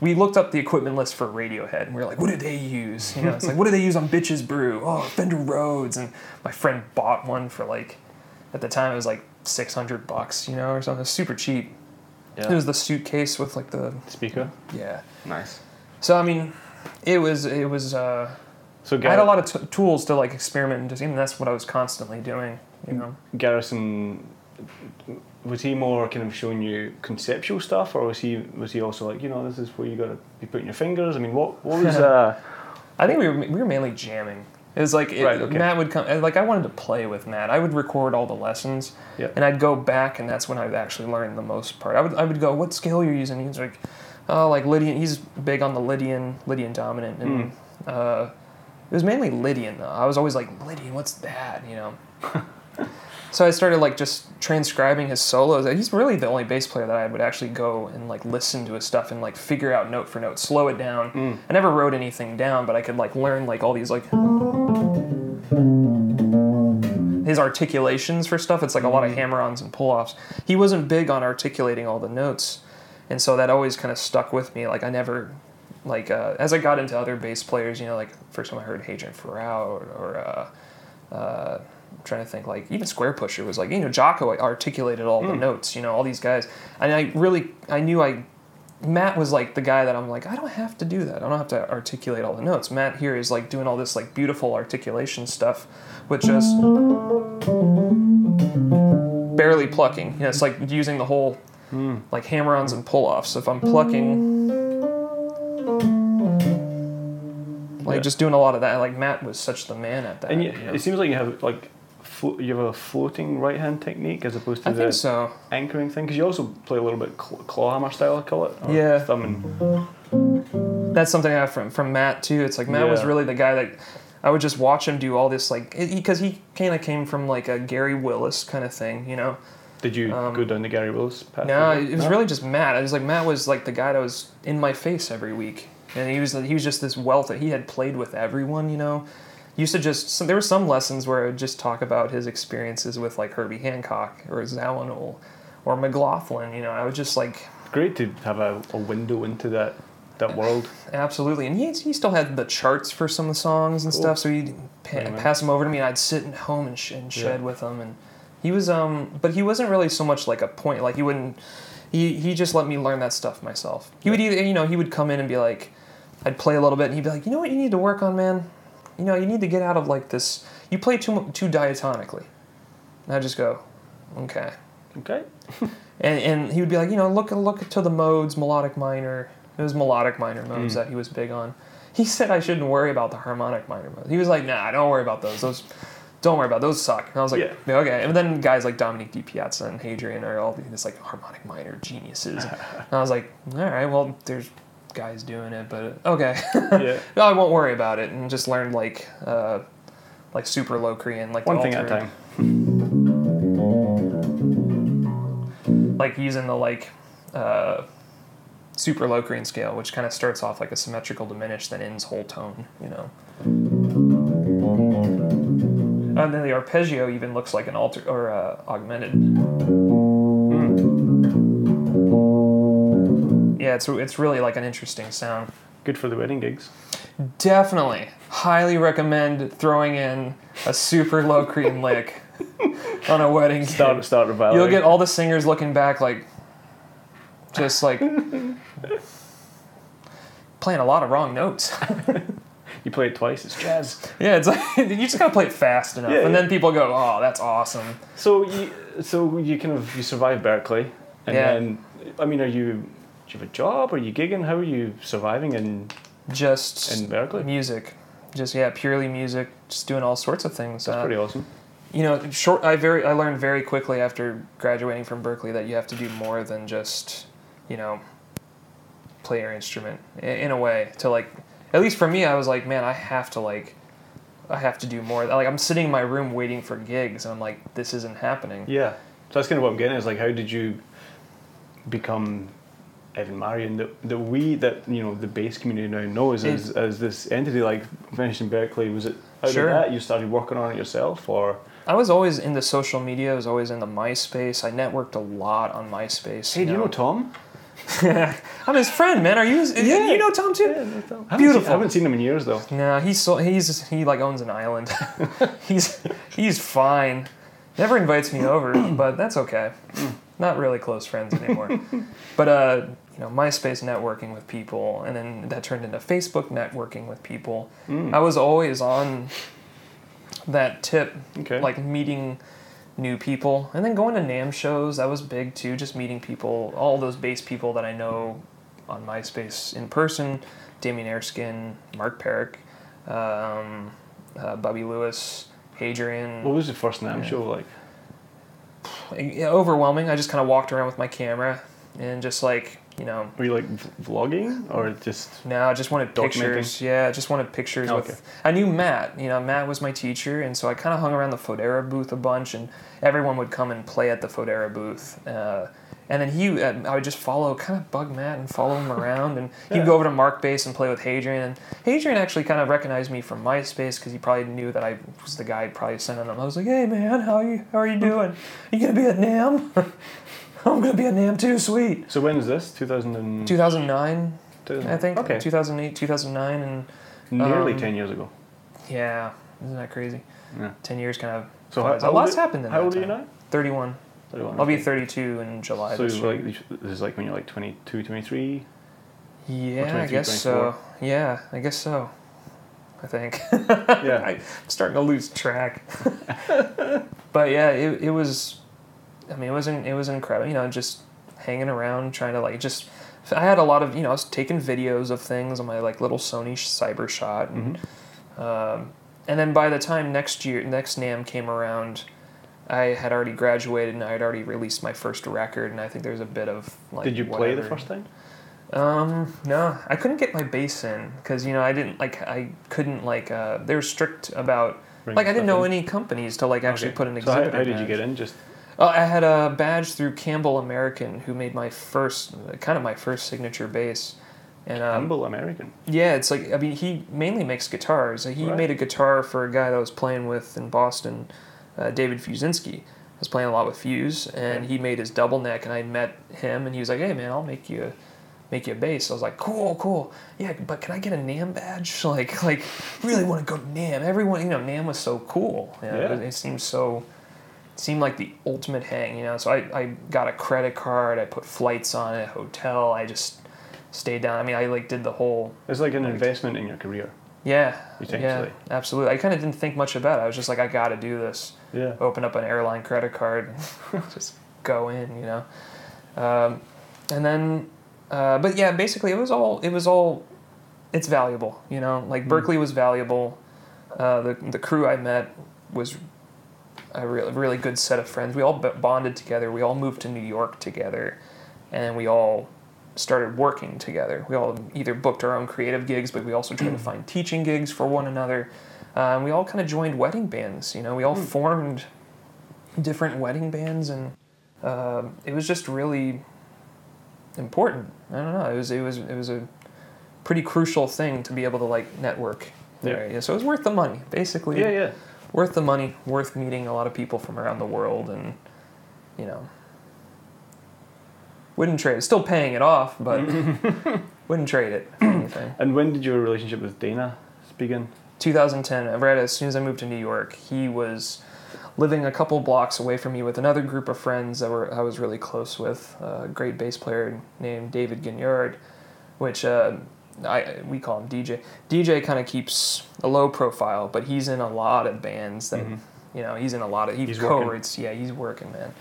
we looked up the equipment list for Radiohead and we were like, what do they use? You know, it's like, what do they use on Bitches Brew? Oh, Fender Rhodes. And my friend bought one for like, at the time it was like six hundred bucks, you know, or something. It was super cheap. Yeah. It was the suitcase with like the speaker. Yeah. Nice. So I mean, it was it was. Uh, so Gar- I had a lot of t- tools to like experiment and just, and that's what I was constantly doing. You know. Garrison, was he more kind of showing you conceptual stuff, or was he was he also like, you know, this is where you got to be putting your fingers? I mean, what what was? uh... I think we were we were mainly jamming. It was like it, right, okay. Matt would come, like I wanted to play with Matt. I would record all the lessons, yep. and I'd go back, and that's when I actually learned the most part. I would I would go, what scale you're using? He's like, oh, like Lydian. He's big on the Lydian, Lydian dominant, and mm. uh, it was mainly Lydian though. I was always like, Lydian, what's that? You know. So I started like just transcribing his solos. He's really the only bass player that I would actually go and like listen to his stuff and like figure out note for note, slow it down. Mm. I never wrote anything down, but I could like learn like all these like. His articulations for stuff, it's like a lot of hammer-ons and pull-offs. He wasn't big on articulating all the notes, and so that always kind of stuck with me. Like I never, like uh, as I got into other bass players, you know, like first time I heard Hadrian Farao or, or uh, uh, I'm trying to think, like even Square Pusher was like, you know, Jocko articulated all mm. the notes, you know, all these guys. And I really, I knew I, Matt was like the guy that I'm like, I don't have to do that. I don't have to articulate all the notes. Matt here is like doing all this like beautiful articulation stuff with just barely plucking. You know, it's like using the whole mm. like hammer-ons and pull-offs. So if I'm plucking, like yeah. just doing a lot of that. Like Matt was such the man at that. And you, you know? It seems like you have like flo- you have a floating right hand technique as opposed to I the think so. anchoring thing, because you also play a little bit cl- claw hammer style, I call it. Or yeah. Thumb and that's something I have from from Matt too. It's like Matt yeah. was really the guy that I would just watch him do all this like, because he, he kind of came from like a Gary Willis kind of thing, you know. Did you um, go down the Gary Willis path? No, it was no? really just Matt. I was like, Matt was like the guy that was in my face every week, and he was he was just this wealth that he had played with everyone, you know. Used to just, so there were some lessons where I would just talk about his experiences with like Herbie Hancock or Zawinul or McLaughlin, you know. I would just like... Great to have a, a window into that that world. Absolutely. And he he still had the charts for some of the songs and cool. stuff, so he'd pa- pass them over to me, and I'd sit at home and, sh- and shed yeah. with him. And he was, um, but he wasn't really so much like a point, like he wouldn't, he, he just let me learn that stuff myself. He yeah. would either, you know, he would come in and be like, I'd play a little bit, and he'd be like, you know what you need to work on, man? You know, you need to get out of like this. You play too too diatonically. And I just go, okay, okay. and and he would be like, you know, look look to the modes, melodic minor. It was melodic minor modes mm. that he was big on. He said I shouldn't worry about the harmonic minor modes. He was like, nah, don't worry about those. Those don't worry about those suck. And I was like, yeah. okay. And then guys like Dominique DiPiazza and Hadrian are all these like harmonic minor geniuses. And I was like, all right, well, there's guys doing it, but okay. yeah. No, I won't worry about it. And just learned like uh, like super low Korean, like one the thing at a time. Like using the like uh, super low Korean scale, which kind of starts off like a symmetrical diminished, then ends whole tone, you know. And then the arpeggio even looks like an alter or uh, augmented. Mm. Yeah, it's it's really like an interesting sound. Good for the wedding gigs. Definitely, highly recommend throwing in a super low Korean lick on a wedding gig. Start start a violin. You'll get all the singers looking back like, just like playing a lot of wrong notes. You play it twice, it's jazz. Yeah, it's like, you just gotta play it fast enough, yeah, and yeah. then people go, "Oh, that's awesome." So you, so you kind of you survive Berklee, and yeah. then I mean, are you do you have a job? Are you gigging? How are you surviving in just in Berklee? Music, just yeah, purely music, just doing all sorts of things. That's uh, pretty awesome. You know, short. I very I learned very quickly after graduating from Berklee that you have to do more than just you know play your instrument in a way to like. At least for me, I was like, man, I have to like, I have to do more. Like, I'm sitting in my room waiting for gigs, and I'm like, this isn't happening. Yeah, so that's kind of what I'm getting at, is like, how did you become Evan Marion, that the we that you know the bass community now knows it, as as this entity? Like finishing Berklee, was it out sure. of that you started working on it yourself, or? I was always into social media. I was always into MySpace. I networked a lot on MySpace. Hey, do you know, know Tom? I'm his friend, man. Are you? His, yeah. You know Tom too. Yeah, I know Tom. I Beautiful. Seen, I haven't seen him in years though. No, he's so, he's he like owns an island. he's he's fine. Never invites me over, but that's okay. Not really close friends anymore. But uh, you know, MySpace networking with people, and then that turned into Facebook networking with people. Mm. I was always on that tip, okay. like meeting. New people, and then going to NAMM shows, that was big too, just meeting people, all those bass people that I know on MySpace in person, Damien Airskin, Mark Perrick, um, uh, Bubby Lewis, Hadrian. What was the first NAMM yeah. show like? Yeah, overwhelming. I just kind of walked around with my camera and just like, you know. Were you like vlogging or just? No, I just wanted pictures. Yeah, I just wanted pictures. Oh, okay. with, I knew Matt. You know, Matt was my teacher, and so I kind of hung around the Fodera booth a bunch, and everyone would come and play at the Fodera booth. Uh, and then he, uh, I would just follow, kind of bug Matt and follow him around, and he'd yeah. go over to Mark Bass and play with Hadrian. And Hadrian actually kind of recognized me from MySpace because he probably knew that I was the guy he'd probably sent him. I was like, hey man, how are you? How are you doing? Are you gonna be at NAMM? I'm going to be a NAMM too, sweet. So when is this? two thousand and... two thousand nine, I think. Okay. two thousand eight, two thousand nine. And, um, nearly ten years ago. Yeah. Isn't that crazy? Yeah. ten years kind of... So how, how a lot's it, happened in how that How old time. Are you now? thirty-one. thirty-one. I'll be thirty-two in July. So this, like, this is like when you're like twenty-two, twenty-three? Yeah, twenty-three, I guess twenty-four. So. Yeah, I guess so. I think. Yeah. I'm starting to lose track. But yeah, it it was... I mean, it was in, it was incredible, you know, just hanging around, trying to, like, just... I had a lot of, you know, I was taking videos of things on my, like, little Sony CyberShot. And, mm-hmm. um, and then by the time next year, next NAMM came around, I had already graduated and I had already released my first record, and I think there was a bit of, like, Did you whatever. play the first thing? Um, no. I couldn't get my bass in, because, you know, I didn't, like, I couldn't, like, uh, they were strict about... Like, I didn't know in. any companies to, like, actually okay. put an exhibit in. So how, how did you get in, just... Uh, I had a badge through Campbell American, who made my first, kind of my first signature bass. And, um, Campbell American? Yeah, it's like, I mean, he mainly makes guitars. He right. made a guitar for a guy that I was playing with in Boston, uh, David Fusinski. I was playing a lot with Fuse, and he made his double neck, and I met him, and he was like, hey, man, I'll make you a, make you a bass. I was like, cool, cool. Yeah, but can I get a NAMM badge? Like, like really want to go to NAMM. Everyone, you know, NAMM was so cool. You know, yeah. It, it seemed so... seemed like the ultimate hang, you know. So I, I got a credit card, I put flights on it, hotel, I just stayed down. I mean, I like did the whole... It's like an like, investment in your career. Yeah, yeah, absolutely. I kind of didn't think much about it. I was just like, I got to do this. Yeah. Open up an airline credit card and just go in, you know. Um, and then, uh, but yeah, basically it was all, it was all, it's valuable, you know. Like Berklee mm. was valuable. Uh, the the crew I met was a really, really good set of friends. We all bonded together. We all moved to New York together, and we all started working together. We all either booked our own creative gigs, but we also tried to find teaching gigs for one another. Um, we all kind of joined wedding bands. You know, we all mm. formed different wedding bands, and uh, it was just really important. I don't know. It was it was it was a pretty crucial thing to be able to like network. Yeah. Yeah, so it was worth the money, basically. Yeah, yeah. Worth the money, worth meeting a lot of people from around the world, and, you know, wouldn't trade it. Still paying it off, but wouldn't trade it for anything. And when did your relationship with Dana begin? twenty ten, right as soon as I moved to New York. He was living a couple blocks away from me with another group of friends that were I was really close with, a great bass player named David Ginyard, which... Uh, I we call him D J. D J kind of keeps a low profile, but he's in a lot of bands that, mm-hmm. you know, he's in a lot of, he co-writes, yeah, he's working, man.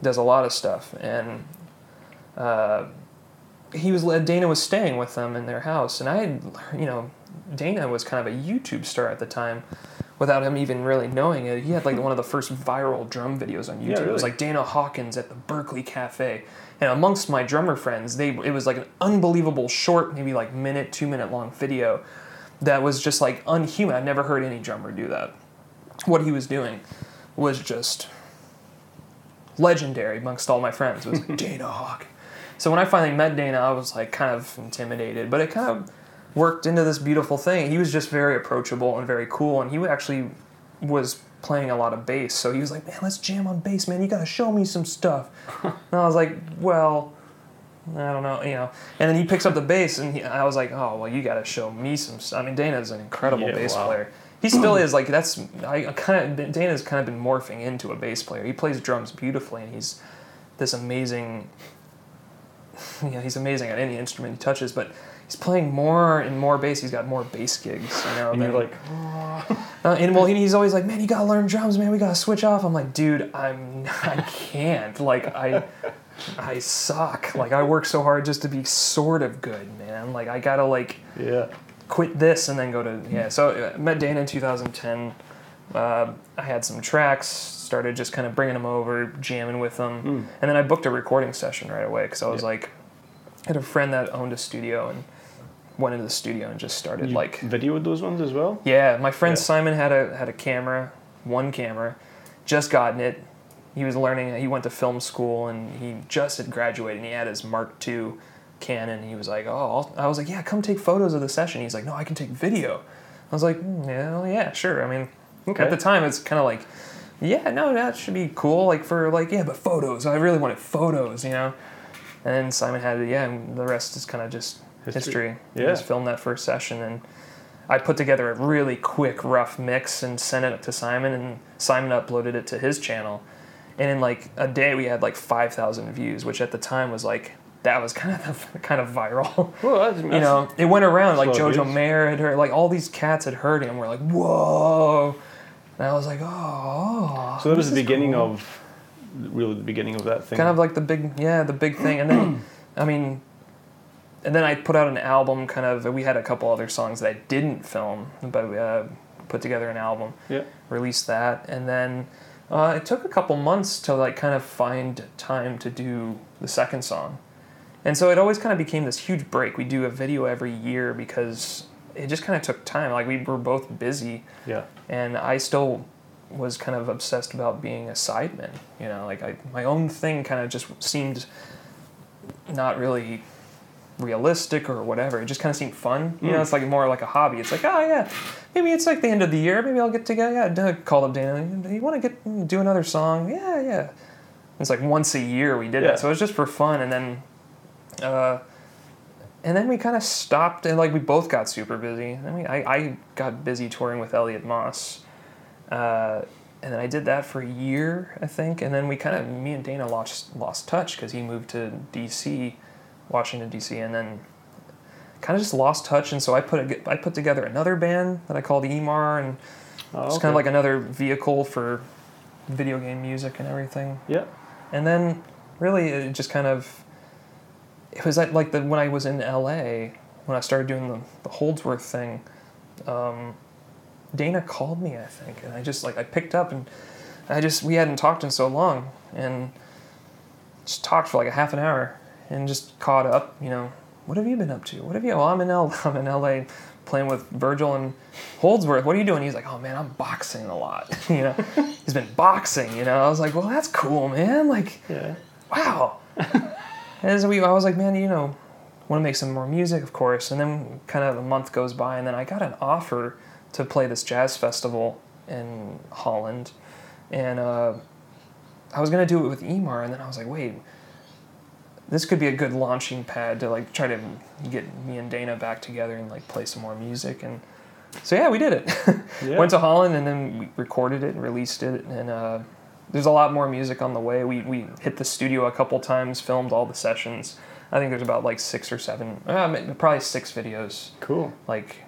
Does a lot of stuff. And uh, he was, Dana was staying with them in their house, and I had, you know, Dana was kind of a YouTube star at the time, without him even really knowing it. He had like one of the first viral drum videos on YouTube. Yeah, really. It was like Dana Hawkins at the Berklee Cafe. And amongst my drummer friends, they it was like an unbelievable short, maybe like minute, two minute long video that was just like unhuman. I've never heard any drummer do that. What he was doing was just legendary amongst all my friends. It was like Dana Hawk. So when I finally met Dana, I was like kind of intimidated, but it kind of worked into this beautiful thing. He was just very approachable and very cool, and he actually was playing a lot of bass, so he was like, man, let's jam on bass, man, you gotta show me some stuff. And I was like, well, I don't know, you know. And then he picks up the bass, and he, I was like, oh, well, you gotta show me some stuff. I mean, Dana's an incredible yeah, bass wow. player. He still is, like, that's, I kind of, Dana's kind of been morphing into a bass player. He plays drums beautifully, and he's this amazing, you know, he's amazing at any instrument he touches, but he's playing more and more bass. He's got more bass gigs, you know. And you're like, oh. uh, and well, he's always like, "Man, you gotta learn drums, man. We gotta switch off." I'm like, "Dude, I'm, I can't. Like, I, I suck. Like, I work so hard just to be sort of good, man. Like, I gotta like, yeah, quit this and then go to yeah." So I met Dana in twenty ten. Uh, I had some tracks, started just kind of bringing them over, jamming with them, mm. and then I booked a recording session right away because I was yeah. like, I had a friend that owned a studio and went into the studio and just started you like videoed those ones as well? Yeah, my friend yeah. Simon had a had a camera, one camera, just gotten it. He was learning, he went to film school and he just had graduated and he had his Mark two Canon. He was like, oh, I'll, I was like, yeah, come take photos of the session. He's like, no, I can take video. I was like, yeah, yeah, sure. I mean, okay. At the time it's kind of like, yeah, no, that should be cool. Like for like, yeah, but photos, I really wanted photos, you know? And then Simon had it, yeah, and the rest is kind of just history. history. Yeah. Just filmed that first session, and I put together a really quick, rough mix and sent it to Simon, and Simon uploaded it to his channel. And in like a day, we had like five thousand views, which at the time was like, that was kind of kind of viral. Whoa, that's, you know, it went around, like Jojo Mayer had heard, like all these cats had heard it, and we're like, whoa. And I was like, oh. So that was the beginning cool. of... really the beginning of that thing. Kind of like the big, yeah, the big thing. And then, I mean, and then I put out an album kind of, we had a couple other songs that I didn't film, but we uh, put together an album, yeah. released that. And then uh, it took a couple months to like kind of find time to do the second song. And so it always kind of became this huge break. We do a video every year because it just kind of took time. Like we were both busy. Yeah. And I still... was kind of obsessed about being a sideman, you know, like I, my own thing kind of just seemed not really realistic or whatever. It just kind of seemed fun, you mm. know, it's like more like a hobby. It's like, oh yeah, maybe it's like the end of the year, maybe I'll get together, yeah, I called up Dana, you want to get do another song? Yeah, yeah. It's like once a year we did yeah. it, so it was just for fun, and then, uh, and then we kind of stopped, and like we both got super busy, and we, I, I got busy touring with Elliot Moss, Uh, and then I did that for a year, I think, and then we kind of, me and Dana lost, lost touch because he moved to D C, Washington, D C, and then kind of just lost touch, and so I put a, I put together another band that I called E M A R, and oh, okay. it's kind of like another vehicle for video game music and everything. Yeah. And then, really, it just kind of, it was like, like the, when I was in L A, when I started doing the, the Holdsworth thing, um... Dana called me, I think, and I just like I picked up and I just, we hadn't talked in so long, and just talked for like a half an hour and just caught up, you know, what have you been up to? What have you, oh, I'm in L A, I'm in L A playing with Virgil and Holdsworth. What are you doing? He's like, oh man, I'm boxing a lot. You know, he's been boxing, you know, I was like, well, that's cool, man. Like, yeah. Wow. And so we, I was like, man, you know, want to make some more music, of course. And then kind of a month goes by, and then I got an offer to play this jazz festival in Holland. And uh, I was going to do it with E M A R, and then I was like, wait, this could be a good launching pad to like try to get me and Dana back together and like play some more music. And so, yeah, we did it. Yeah. Went to Holland, and then we recorded it and released it. And uh, there's a lot more music on the way. We, we hit the studio a couple times, filmed all the sessions. I think there's about like six or seven, uh, probably six videos. Cool. Like,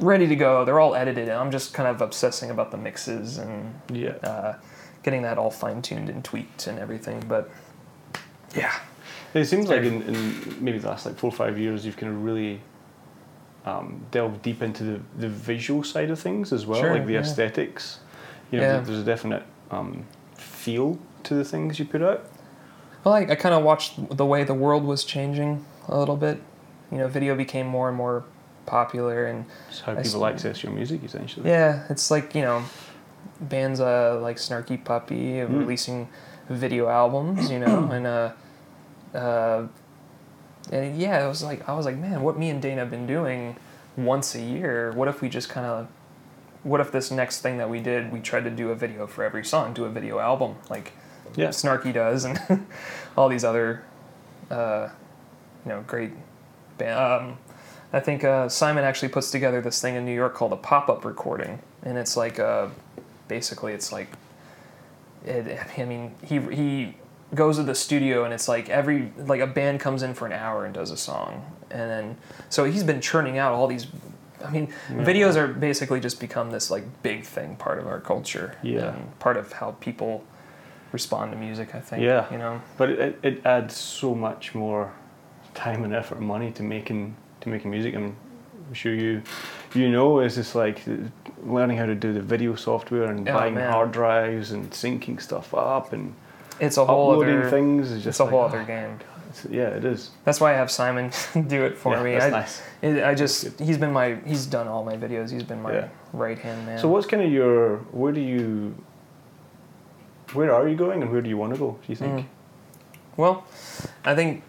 ready to go. They're all edited, and I'm just kind of obsessing about the mixes and yeah. uh, getting that all fine-tuned and tweaked and everything. But yeah, it seems like in, in maybe the last like four or five years, you've kind of really um, delved deep into the, the visual side of things as well, sure, like the yeah. aesthetics. You know, yeah. there's a definite um, feel to the things you put out. Well, I, I kind of watched the way the world was changing a little bit. You know, video became more and more popular, and it's how people I, access your music, essentially. Yeah, it's like, you know, bands uh, like Snarky Puppy mm. releasing video albums, you know, and uh, uh, and yeah, it was like I was like, man, what me and Dana have been doing once a year. What if we just kind of, what if this next thing that we did, we tried to do a video for every song, do a video album, like yeah. Snarky does, and all these other, uh, you know, great band. Um, I think uh, Simon actually puts together this thing in New York called a pop-up recording, and it's like, uh, basically, it's like, it, I mean, he he goes to the studio, and it's like every like a band comes in for an hour and does a song, and then so he's been churning out all these. I mean, yeah. videos are basically just become this like big thing, part of our culture, yeah, and part of how people respond to music. I think, yeah, you know, but it it adds so much more time and effort, and money to making. To making music, I'm sure you you know, it's just like learning how to do the video software and oh, buying man. hard drives and syncing stuff up and it's a whole uploading other, things. It's, just it's a like, whole other oh, game. God. Yeah, it is. That's why I have Simon do it for yeah, me. That's I, nice. It, I just he's been my he's done all my videos. He's been my yeah. right hand man. So what's kind of your where do you where are you going and where do you want to go? Do you think? Mm. Well, I think.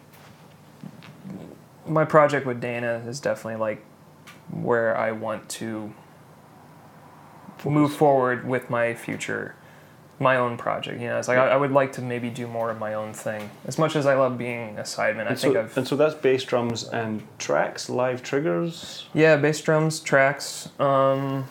My project with Dana is definitely like where I want to move forward with my future, my own project. You know, it's like yeah. I, I would like to maybe do more of my own thing. As much as I love being a sideman, I and think so, I've and so that's bass drums and tracks, live triggers. Yeah, bass drums, tracks. Um,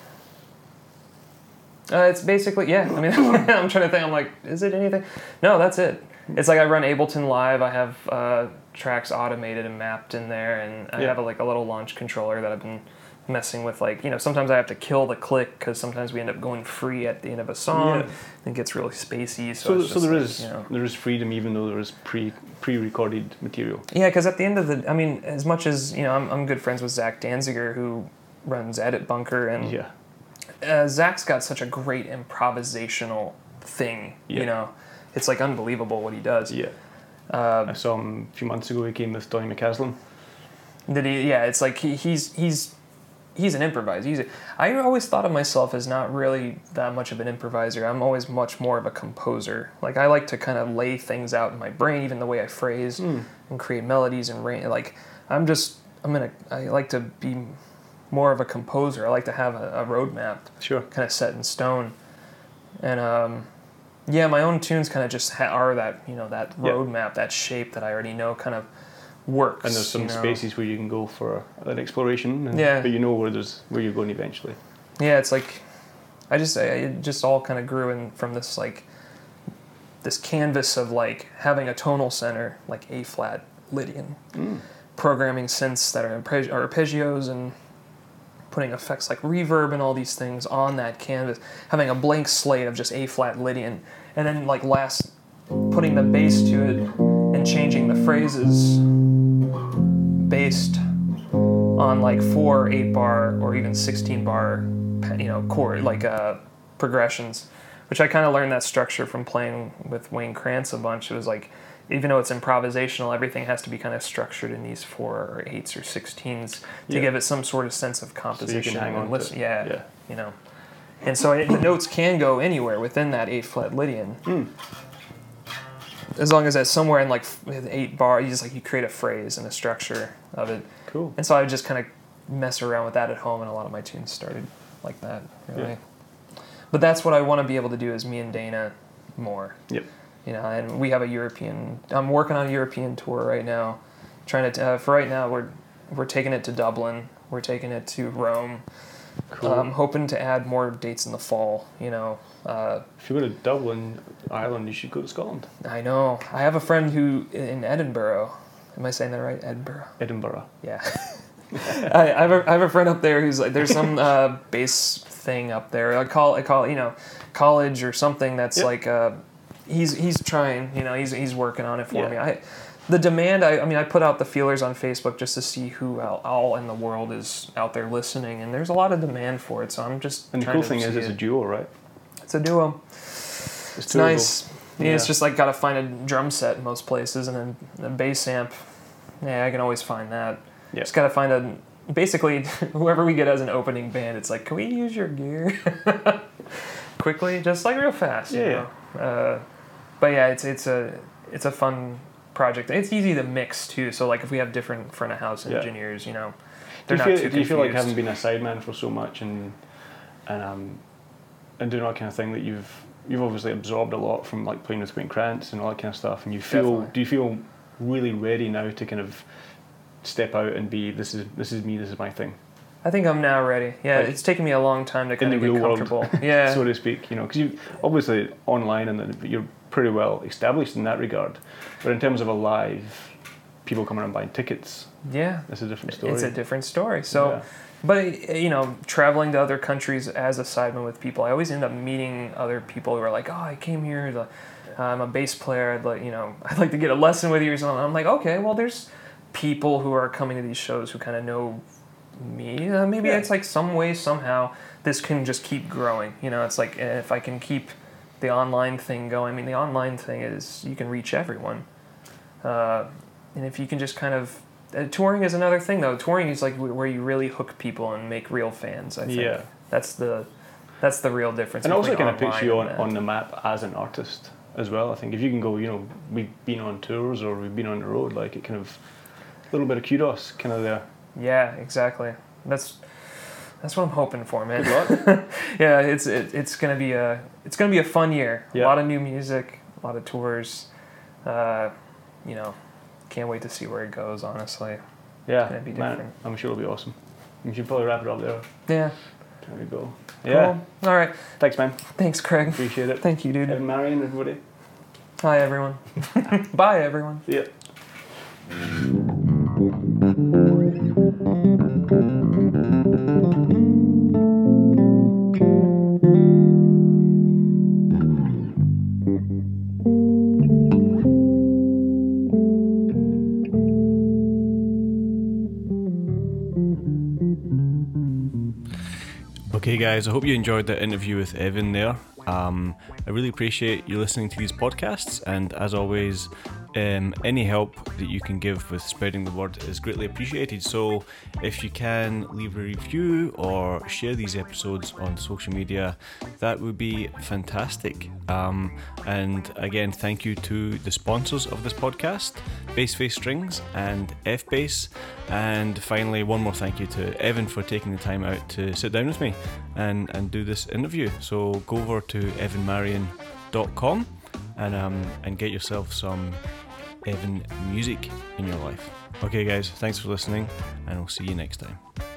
uh, it's basically yeah. I mean, I'm trying to think. I'm like, is it anything? No, that's it. It's like I run Ableton Live. I have uh, tracks automated and mapped in there, and I yeah. have a, like a little launch controller that I've been messing with. Like you know, sometimes I have to kill the click because sometimes we end up going free at the end of a song, yeah. and it gets really spacey. So, so, so there like, is you know. there is freedom, even though there is pre pre recorded material. Yeah, because at the end of the, I mean, as much as you know, I'm I'm good friends with Zach Danziger who runs Edit Bunker, and yeah. uh, Zach's got such a great improvisational thing, yeah. you know. It's like unbelievable what he does. Yeah, uh, I saw him a few months ago. He came with Donnie McCaslin. Did he? Yeah, it's like he, he's he's he's an improviser. He's a, I always thought of myself as not really that much of an improviser. I'm always much more of a composer. Like I like to kind of lay things out in my brain, even the way I phrase mm. and create melodies and rain. Like I'm just I'm gonna I like to be more of a composer. I like to have a, a roadmap, sure, kind of set in stone, and. um... Yeah, my own tunes kind of just ha- are that, you know, that roadmap, yeah. that shape that I already know kind of works. And there's some you know? spaces where you can go for an exploration, and, yeah. but you know where there's where you're going eventually. Yeah, it's like, I just, I, it just all kind of grew in from this, like, this canvas of, like, having a tonal center, like A-flat, Lydian, mm. programming synths that are, arpeggi- are arpeggios and... putting effects like reverb and all these things on that canvas, having a blank slate of just A-flat Lydian, and then like last, putting the bass to it and changing the phrases based on like four eight bar or even sixteen bar, you know, chord like uh, progressions, which I kind of learned that structure from playing with Wayne Krantz a bunch. It was like, even though it's improvisational, everything has to be kind of structured in these four or eights or sixteens to yeah. give it some sort of sense of composition. So and listen, yeah, yeah, you know. And so I, the notes can go anywhere within that eight flat Lydian, mm. as long as that's somewhere in like with eight bar. You just like you create a phrase and a structure of it. Cool. And so I would just kind of mess around with that at home, and a lot of my tunes started like that. Really. Yeah. But that's what I want to be able to do is me and Dana more. Yep. You know, and we have a European. I'm working on a European tour right now. Trying to uh, for right now, we're we're taking it to Dublin. We're taking it to Rome. Cool. I'm um, hoping to add more dates in the fall. You know, uh, if you go to Dublin, Ireland, you should go to Scotland. I know. I have a friend who in Edinburgh. Am I saying that right? Edinburgh. Edinburgh. Yeah. I, I have a I have a friend up there who's like there's some uh, bass thing up there. I call I call you know college or something that's yep. like. Uh, He's he's trying, you know. He's he's working on it for yeah. me. I, the demand. I, I mean, I put out the feelers on Facebook just to see who all in the world is out there listening, and there's a lot of demand for it. So I'm just. And the cool thing is, it's a duo, right? It's a duo. It's, it's nice. Yeah. It's just like gotta find a drum set in most places, and then a bass amp. Yeah, I can always find that. Yeah. Just gotta find a. Basically, whoever we get as an opening band, it's like, can we use your gear? Quickly, just like real fast. Yeah. You know? yeah. Uh, But yeah, it's it's a it's a fun project. It's easy to mix too. So like if we have different front of house engineers, yeah. you know, they're do you not feel, too Do you feel like having been a sideman for so much and and um and doing all that kind of thing that you've you've obviously absorbed a lot from like playing with Wayne Krantz and all that kind of stuff? And you feel Definitely. do you feel really ready now to kind of step out and be this is this is me, this is my thing? I think I'm now ready. Yeah, like, it's taken me a long time to kind of get comfortable, world, yeah, so to speak. You know, because you obviously online and then you're pretty well established in that regard, but in terms of a live, people coming and buying tickets, yeah, that's a different story. It's a different story. So, yeah. But you know, traveling to other countries as a sideman with people, I always end up meeting other people who are like, "Oh, I came here. To, uh, I'm a bass player. I'd like, you know, I'd like to get a lesson with you or something." And I'm like, okay, well, there's people who are coming to these shows who kind of know me. Uh, maybe yeah. it's like some way, somehow, this can just keep growing. You know, it's like if I can keep. The online thing going. I mean, the online thing is you can reach everyone, uh, and if you can just kind of uh, touring is another thing though. Touring is like where you really hook people and make real fans. I think yeah. that's the that's the real difference. And also kind of puts you on, on the map as an artist as well. I think if you can go, you know, we've been on tours or we've been on the road, like it kind of a little bit of kudos kind of there. Yeah, exactly. That's. That's what I'm hoping for, man. Good luck. yeah, it's it, it's gonna be a it's gonna be a fun year. Yeah. A lot of new music, a lot of tours. Uh, you know, can't wait to see where it goes. Honestly, yeah, it's gonna be different. Man, I'm sure it'll be awesome. You should probably wrap it up there. Yeah. There we go. Yeah. Cool. All right. Thanks, man. Thanks, Craig. Appreciate it. Thank you, dude. Evan Marion, everybody. Hi, everyone. Bye, everyone. Yeah. Okay guys, I hope you enjoyed that interview with Evan there. Um, I really appreciate you listening to these podcasts, and as always, um, any help that you can give with spreading the word is greatly appreciated. So if you can leave a review or share these episodes on social media, that would be fantastic. Um, and again, thank you to the sponsors of this podcast, Bass Face Strings and FBass. And finally, one more thank you to Evan for taking the time out to sit down with me and, and do this interview. So go over to evan marion dot com and um and get yourself some Evan music in your life. Okay guys, thanks for listening and we'll see you next time.